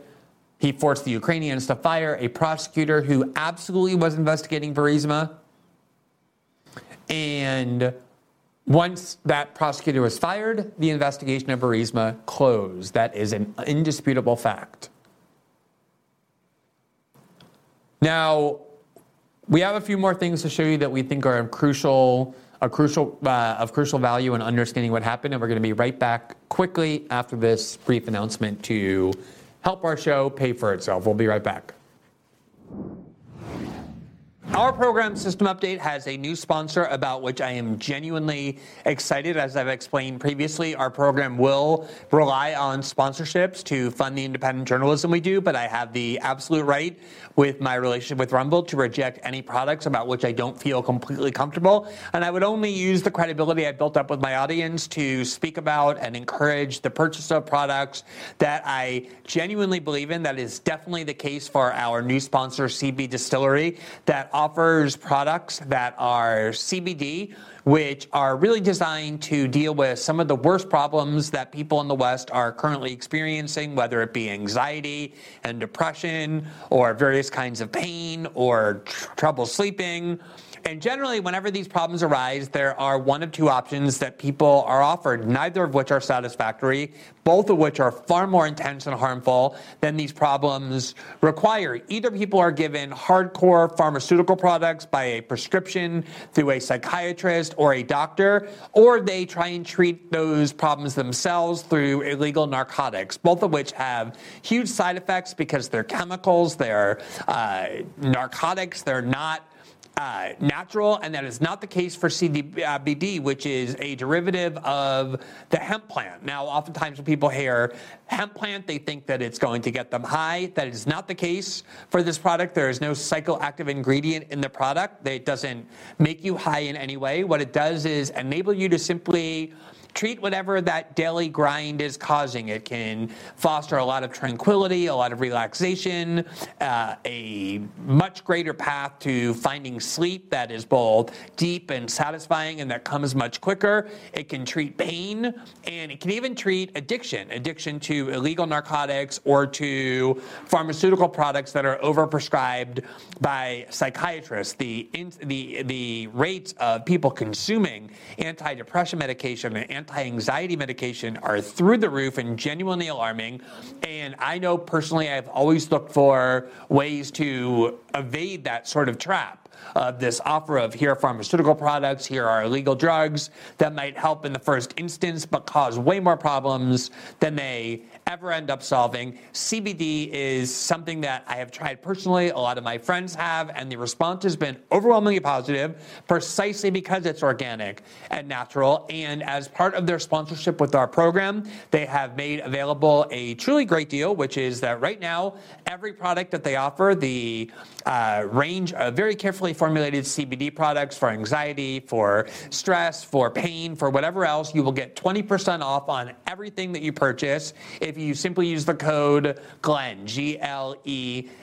He forced the Ukrainians to fire a prosecutor who absolutely was investigating Burisma. And once that prosecutor was fired, the investigation of Burisma closed. That is an indisputable fact. Now, we have a few more things to show you that we think are of crucial value in understanding what happened, and we're going to be right back quickly after this brief announcement to help our show pay for itself. We'll be right back. Our program System Update has a new sponsor about which I am genuinely excited. As I've explained previously, our program will rely on sponsorships to fund the independent journalism we do, but I have the absolute right with my relationship with Rumble to reject any products about which I don't feel completely comfortable. And I would only use the credibility I built up with my audience to speak about and encourage the purchase of products that I genuinely believe in. That is definitely the case for our new sponsor, CB Distillery, that offers products that are CBD, which are really designed to deal with some of the worst problems that people in the West are currently experiencing, whether it be anxiety and depression or various kinds of pain or trouble sleeping. And generally, whenever these problems arise, there are one of two options that people are offered, neither of which are satisfactory, both of which are far more intense and harmful than these problems require. Either people are given hardcore pharmaceutical products by a prescription through a psychiatrist or a doctor, or they try and treat those problems themselves through illegal narcotics, both of which have huge side effects because they're chemicals, they're narcotics, they're not natural, and that is not the case for CBD, which is a derivative of the hemp plant. Now, oftentimes when people hear hemp plant, they think that it's going to get them high. That is not the case for this product. There is no psychoactive ingredient in the product. It doesn't make you high in any way. What it does is enable you to simply treat whatever that daily grind is causing. It can foster a lot of tranquility, a lot of relaxation, a much greater path to finding sleep that is both deep and satisfying and that comes much quicker. It can treat pain, and it can even treat addiction to illegal narcotics or to pharmaceutical products that are overprescribed by psychiatrists. The rates of people consuming antidepressant medication and anti-anxiety medication are through the roof and genuinely alarming. And I know personally I've always looked for ways to evade that sort of trap of this offer of here are pharmaceutical products, here are illegal drugs that might help in the first instance but cause way more problems than they ever end up solving. CBD is something that I have tried personally, a lot of my friends have, and the response has been overwhelmingly positive precisely because it's organic and natural. And as part of their sponsorship with our program, they have made available a truly great deal, which is that right now, every product that they offer, the range of very carefully formulated CBD products for anxiety, for stress, for pain, for whatever else, you will get 20% off on everything that you purchase if you simply use the code GLENN, G-L-E-N-N.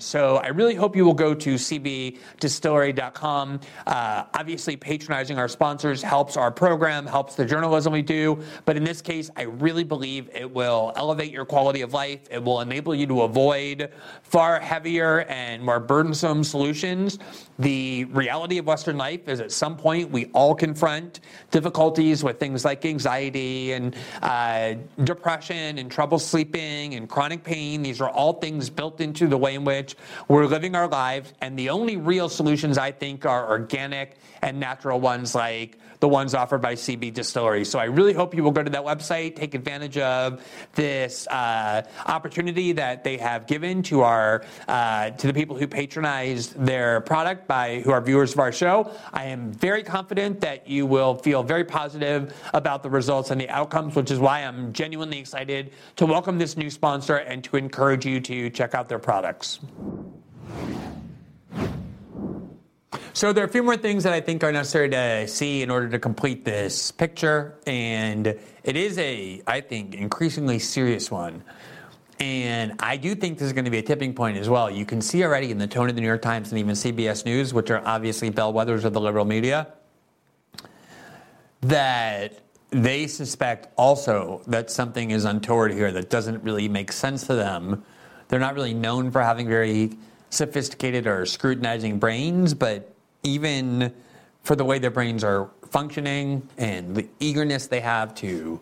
So I really hope you will go to cbdistillery.com. Obviously, patronizing our sponsors helps our program, helps the journalism we do. But in this case, I really believe it will elevate your quality of life. It will enable you to avoid far heavier and more burdensome solutions. The reality of Western life is at some point we all confront difficulties with things like anxiety and depression and trouble sleeping and chronic pain. These are all things built into the way in which we're living our lives. And the only real solutions, I think, are organic and natural ones like the ones offered by CB Distillery. So I really hope you will go to that website, take advantage of this opportunity that they have given to our to the people who patronized their product by who are viewers of our show. I am very confident that you will feel very positive about the results and the outcomes, which is why I'm genuinely excited to welcome this new sponsor and to encourage you to check out their products. So there are a few more things that I think are necessary to see in order to complete this picture, and it is a, I think, increasingly serious one. And I do think this is going to be a tipping point as well. You can see already in the tone of the New York Times and even CBS News, which are obviously bellwethers of the liberal media, that they suspect also that something is untoward here that doesn't really make sense to them. They're not really known for having very sophisticated or scrutinizing brains, but even for the way their brains are functioning and the eagerness they have to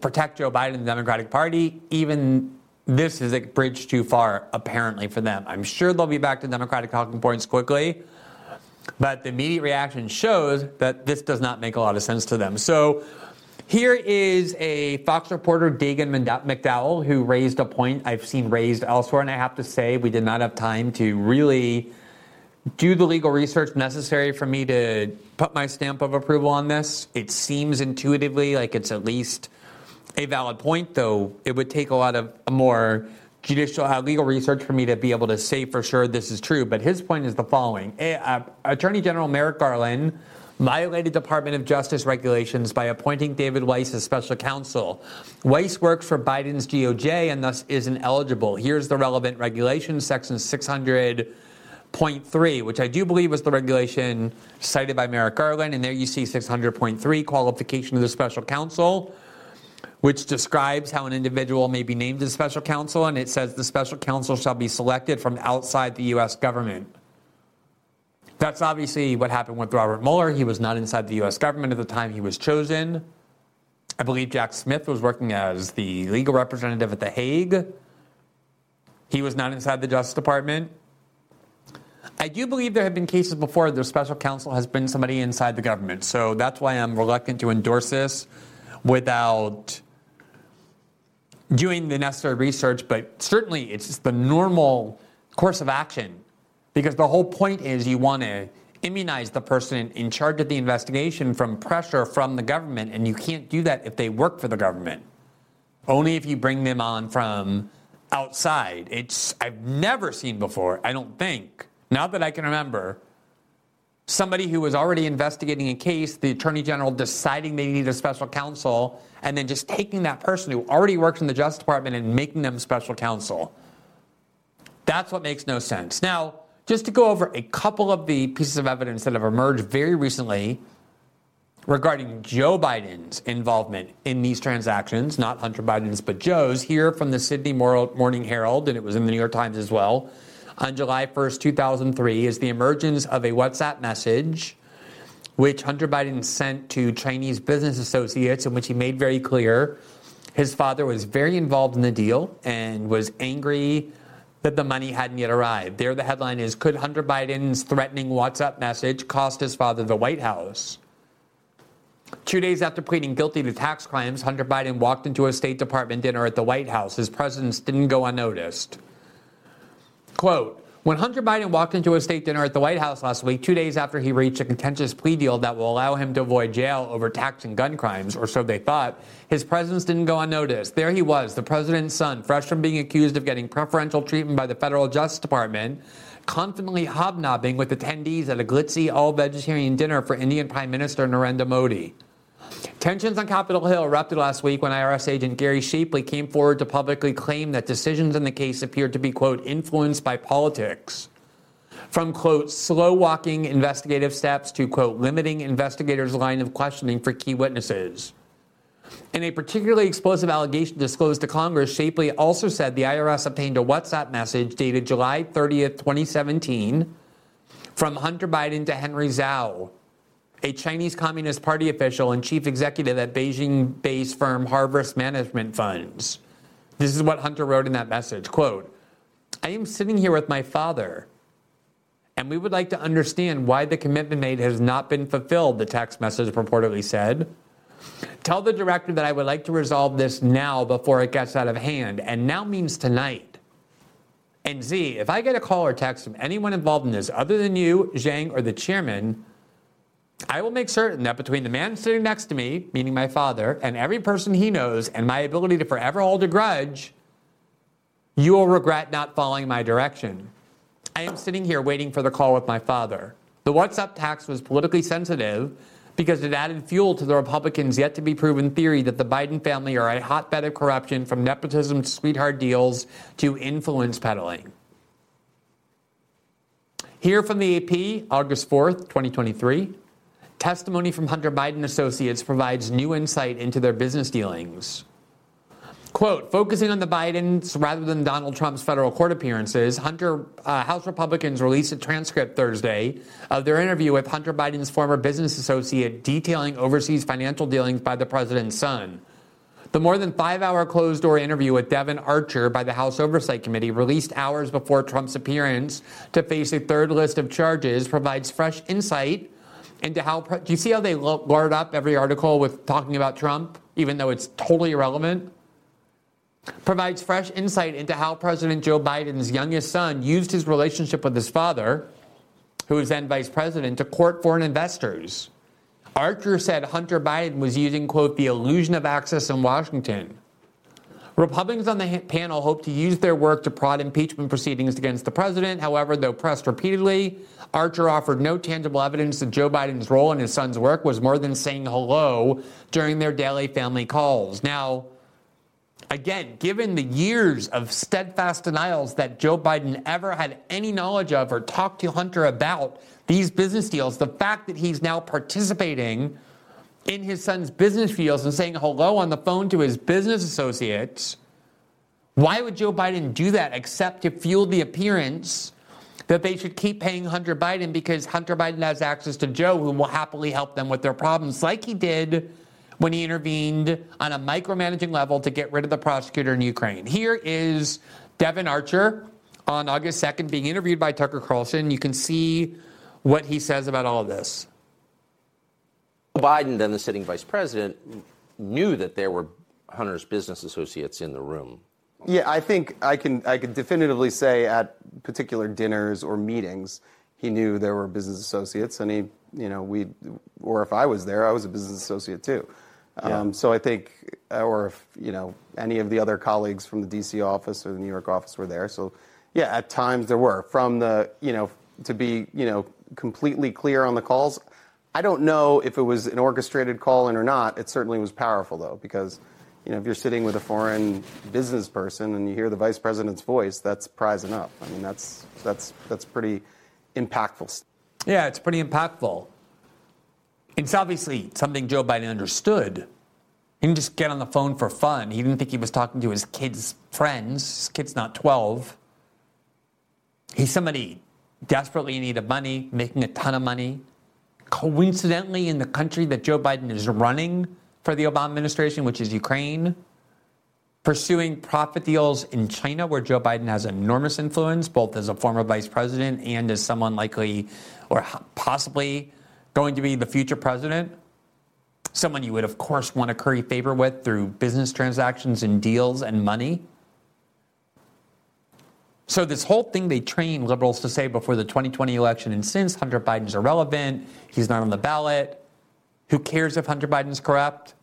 protect Joe Biden and the Democratic Party, even this is a bridge too far, apparently, for them. I'm sure they'll be back to Democratic talking points quickly, but the immediate reaction shows that this does not make a lot of sense to them. So here is a Fox reporter, Dagan McDowell, who raised a point I've seen raised elsewhere, and I have to say we did not have time to really do the legal research necessary for me to put my stamp of approval on this. It seems intuitively like it's at least a valid point, though it would take a lot of more judicial legal research for me to be able to say for sure this is true. But his point is the following. Attorney General Merrick Garland violated Department of Justice regulations by appointing David Weiss as special counsel. Weiss works for Biden's DOJ and thus isn't eligible. Here's the relevant regulation, section 600.3, which I do believe was the regulation cited by Merrick Garland. And there you see 600.3, qualification of the special counsel, which describes how an individual may be named as special counsel, and it says the special counsel shall be selected from outside the U.S. government. That's obviously what happened with Robert Mueller. He was not inside the U.S. government at the time he was chosen. I believe Jack Smith was working as the legal representative at The Hague. He was not inside the Justice Department. I do believe there have been cases before where special counsel has been somebody inside the government, so that's why I'm reluctant to endorse this without doing the necessary research, but certainly it's just the normal course of action, because the whole point is you want to immunize the person in charge of the investigation from pressure from the government, and you can't do that if they work for the government. Only if you bring them on from outside. I've never seen before, I don't think, not that I can remember, somebody who was already investigating a case, the attorney general deciding they need a special counsel, and then just taking that person who already works in the Justice Department and making them special counsel. That's what makes no sense. Now, just to go over a couple of the pieces of evidence that have emerged very recently regarding Joe Biden's involvement in these transactions, not Hunter Biden's, but Joe's, here from the Sydney Morning Herald, and it was in the New York Times as well, on July 1st, 2003, is the emergence of a WhatsApp message which Hunter Biden sent to Chinese business associates, in which he made very clear his father was very involved in the deal and was angry that the money hadn't yet arrived. There, the headline is, "Could Hunter Biden's threatening WhatsApp message cost his father the White House?" 2 days after pleading guilty to tax crimes, Hunter Biden walked into a State Department dinner at the White House. His presence didn't go unnoticed. Quote, "When Hunter Biden walked into a state dinner at the White House last week, 2 days after he reached a contentious plea deal that will allow him to avoid jail over tax and gun crimes, or so they thought, his presence didn't go unnoticed. There he was, the president's son, fresh from being accused of getting preferential treatment by the federal Justice Department, confidently hobnobbing with attendees at a glitzy all-vegetarian dinner for Indian Prime Minister Narendra Modi. Tensions on Capitol Hill erupted last week when IRS agent Gary Shapley came forward to publicly claim that decisions in the case appeared to be, quote, influenced by politics. From, quote, slow-walking investigative steps to, quote, limiting investigators' line of questioning for key witnesses. In a particularly explosive allegation disclosed to Congress, Shapley also said the IRS obtained a WhatsApp message dated July 30th, 2017, from Hunter Biden to Henry Zhao, a Chinese Communist Party official and chief executive at Beijing-based firm Harvest Management Funds. This is what Hunter wrote in that message, quote, "I am sitting here with my father, and we would like to understand why the commitment made has not been fulfilled," the text message purportedly said. "Tell the director that I would like to resolve this now before it gets out of hand," and now means tonight. "And Z, if I get a call or text from anyone involved in this other than you, Zhang, or the chairman, I will make certain that between the man sitting next to me," meaning my father, "and every person he knows and my ability to forever hold a grudge, you will regret not following my direction. I am sitting here waiting for the call with my father." The WhatsApp text was politically sensitive because it added fuel to the Republicans' yet-to-be-proven theory that the Biden family are a hotbed of corruption, from nepotism to sweetheart deals to influence peddling. Here from the AP, August 4th, 2023, testimony from Hunter Biden associates provides new insight into their business dealings. Quote, "Focusing on the Bidens rather than Donald Trump's federal court appearances, House Republicans released a transcript Thursday of their interview with Hunter Biden's former business associate detailing overseas financial dealings by the president's son. The more than 5-hour closed-door interview with Devin Archer by the House Oversight Committee, released hours before Trump's appearance to face a third list of charges, provides fresh insight into how... Do you see how they lard up every article with talking about Trump, even though it's totally irrelevant? Provides fresh insight into how President Joe Biden's youngest son used his relationship with his father, who was then vice president, to court foreign investors. Archer said Hunter Biden was using, quote, "the illusion of access in Washington." Republicans on the panel hope to use their work to prod impeachment proceedings against the president. However, though pressed repeatedly, Archer offered no tangible evidence that Joe Biden's role in his son's work was more than saying hello during their daily family calls. Now, again, given the years of steadfast denials that Joe Biden ever had any knowledge of or talked to Hunter about these business deals, the fact that he's now participating in his son's business deals and saying hello on the phone to his business associates, why would Joe Biden do that except to fuel the appearance that they should keep paying Hunter Biden because Hunter Biden has access to Joe, who will happily help them with their problems, like he did when he intervened on a micromanaging level to get rid of the prosecutor in Ukraine. Here is Devin Archer on August 2nd being interviewed by Tucker Carlson. You can see what he says about all of this. Biden, then the sitting vice president, knew that there were Hunter's business associates in the room. Yeah, I think I can definitively say at particular dinners or meetings, he knew there were business associates, and he, you know, we, or if I was there, I was a business associate too. Yeah. So I think, or if, you know, any of the other colleagues from the D.C. office or the New York office were there. So, yeah, at times there were. From the, you know, to be, you know, completely clear on the calls, I don't know if it was an orchestrated call in or not. It certainly was powerful, though, because, you know, if you're sitting with a foreign business person and you hear the vice president's voice, that's prizing up. I mean, that's pretty impactful. Yeah, it's pretty impactful. It's obviously something Joe Biden understood. He didn't just get on the phone for fun. He didn't think he was talking to his kid's friends. His kid's not 12. He's somebody desperately in need of money, making a ton of money. Coincidentally, in the country that Joe Biden is running for the Obama administration, which is Ukraine, pursuing profit deals in China, where Joe Biden has enormous influence, both as a former vice president and as someone likely or possibly going to be the future president, someone you would, of course, want to curry favor with through business transactions and deals and money. So this whole thing they trained liberals to say before the 2020 election, and since, Hunter Biden's irrelevant, he's not on the ballot, who cares if Hunter Biden's corrupt?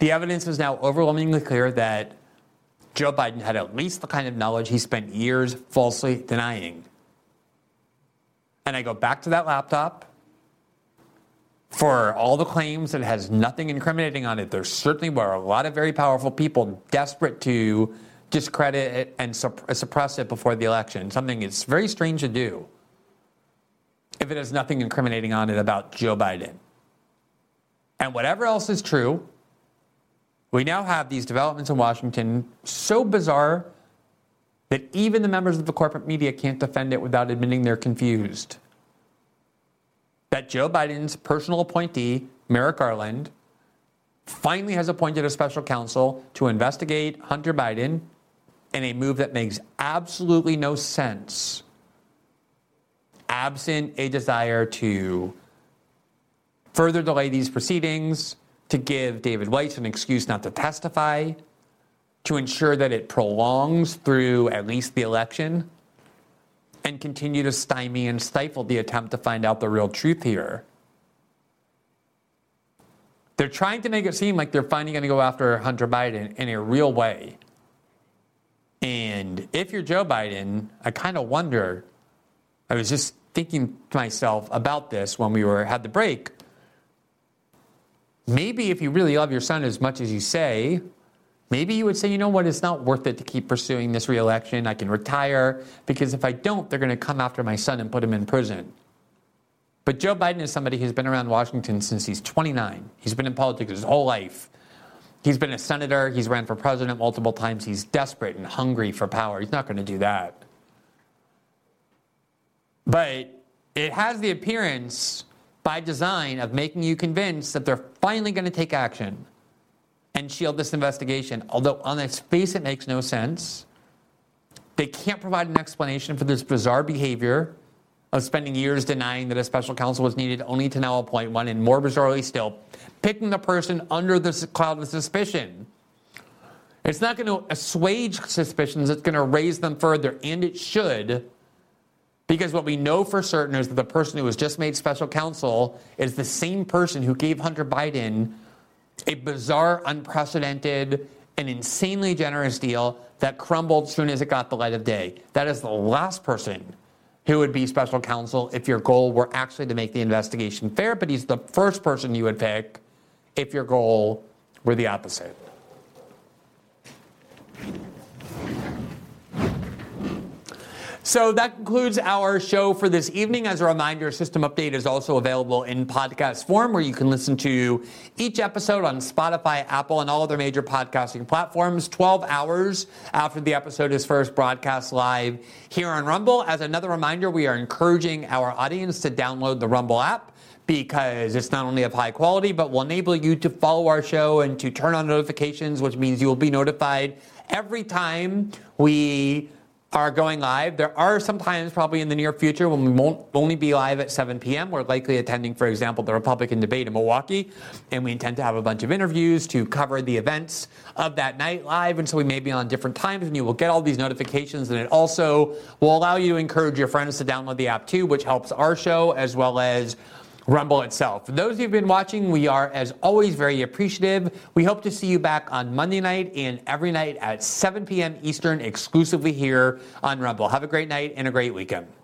The evidence is now overwhelmingly clear that Joe Biden had at least the kind of knowledge he spent years falsely denying. And I go back to that laptop. For all the claims that it has nothing incriminating on it, there certainly were a lot of very powerful people desperate to discredit it and suppress it before the election, something it's very strange to do if it has nothing incriminating on it about Joe Biden. And whatever else is true, we now have these developments in Washington so bizarre that even the members of the corporate media can't defend it without admitting they're confused. That Joe Biden's personal appointee, Merrick Garland, finally has appointed a special counsel to investigate Hunter Biden in a move that makes absolutely no sense, absent a desire to further delay these proceedings, to give David Weiss an excuse not to testify, to ensure that it prolongs through at least the election, and continue to stymie and stifle the attempt to find out the real truth here. They're trying to make it seem like they're finally going to go after Hunter Biden in a real way. And if you're Joe Biden, I kind of wonder, I was just thinking to myself about this when we had the break. Maybe if you really love your son as much as you say, maybe you would say, you know what, it's not worth it to keep pursuing this re-election. I can retire, because if I don't, they're going to come after my son and put him in prison. But Joe Biden is somebody who's been around Washington since he's 29. He's been in politics his whole life. He's been a senator. He's ran for president multiple times. He's desperate and hungry for power. He's not going to do that. But it has the appearance by design of making you convinced that they're finally going to take action and shield this investigation, although on its face it makes no sense. They can't provide an explanation for this bizarre behavior of spending years denying that a special counsel was needed, only to now appoint one, and more bizarrely still, picking the person under the cloud of suspicion. It's not going to assuage suspicions, it's going to raise them further, and it should, because what we know for certain is that the person who was just made special counsel is the same person who gave Hunter Biden a bizarre, unprecedented, and insanely generous deal that crumbled as soon as it got the light of day. That is the last person who would be special counsel if your goal were actually to make the investigation fair, but he's the first person you would pick if your goal were the opposite. So that concludes our show for this evening. As a reminder, System Update is also available in podcast form, where you can listen to each episode on Spotify, Apple, and all other major podcasting platforms 12 hours after the episode is first broadcast live here on Rumble. As another reminder, we are encouraging our audience to download the Rumble app, because it's not only of high quality, but will enable you to follow our show and to turn on notifications, which means you will be notified every time we are going live. There are some times probably in the near future when we won't only be live at 7 p.m. We're likely attending, for example, the Republican debate in Milwaukee, and we intend to have a bunch of interviews to cover the events of that night live, and so we may be on different times, and you will get all these notifications, and it also will allow you to encourage your friends to download the app too, which helps our show as well as Rumble itself. For those who've been watching, we are, as always, very appreciative. We hope to see you back on Monday night and every night at 7 p.m. Eastern, exclusively here on Rumble. Have a great night and a great weekend.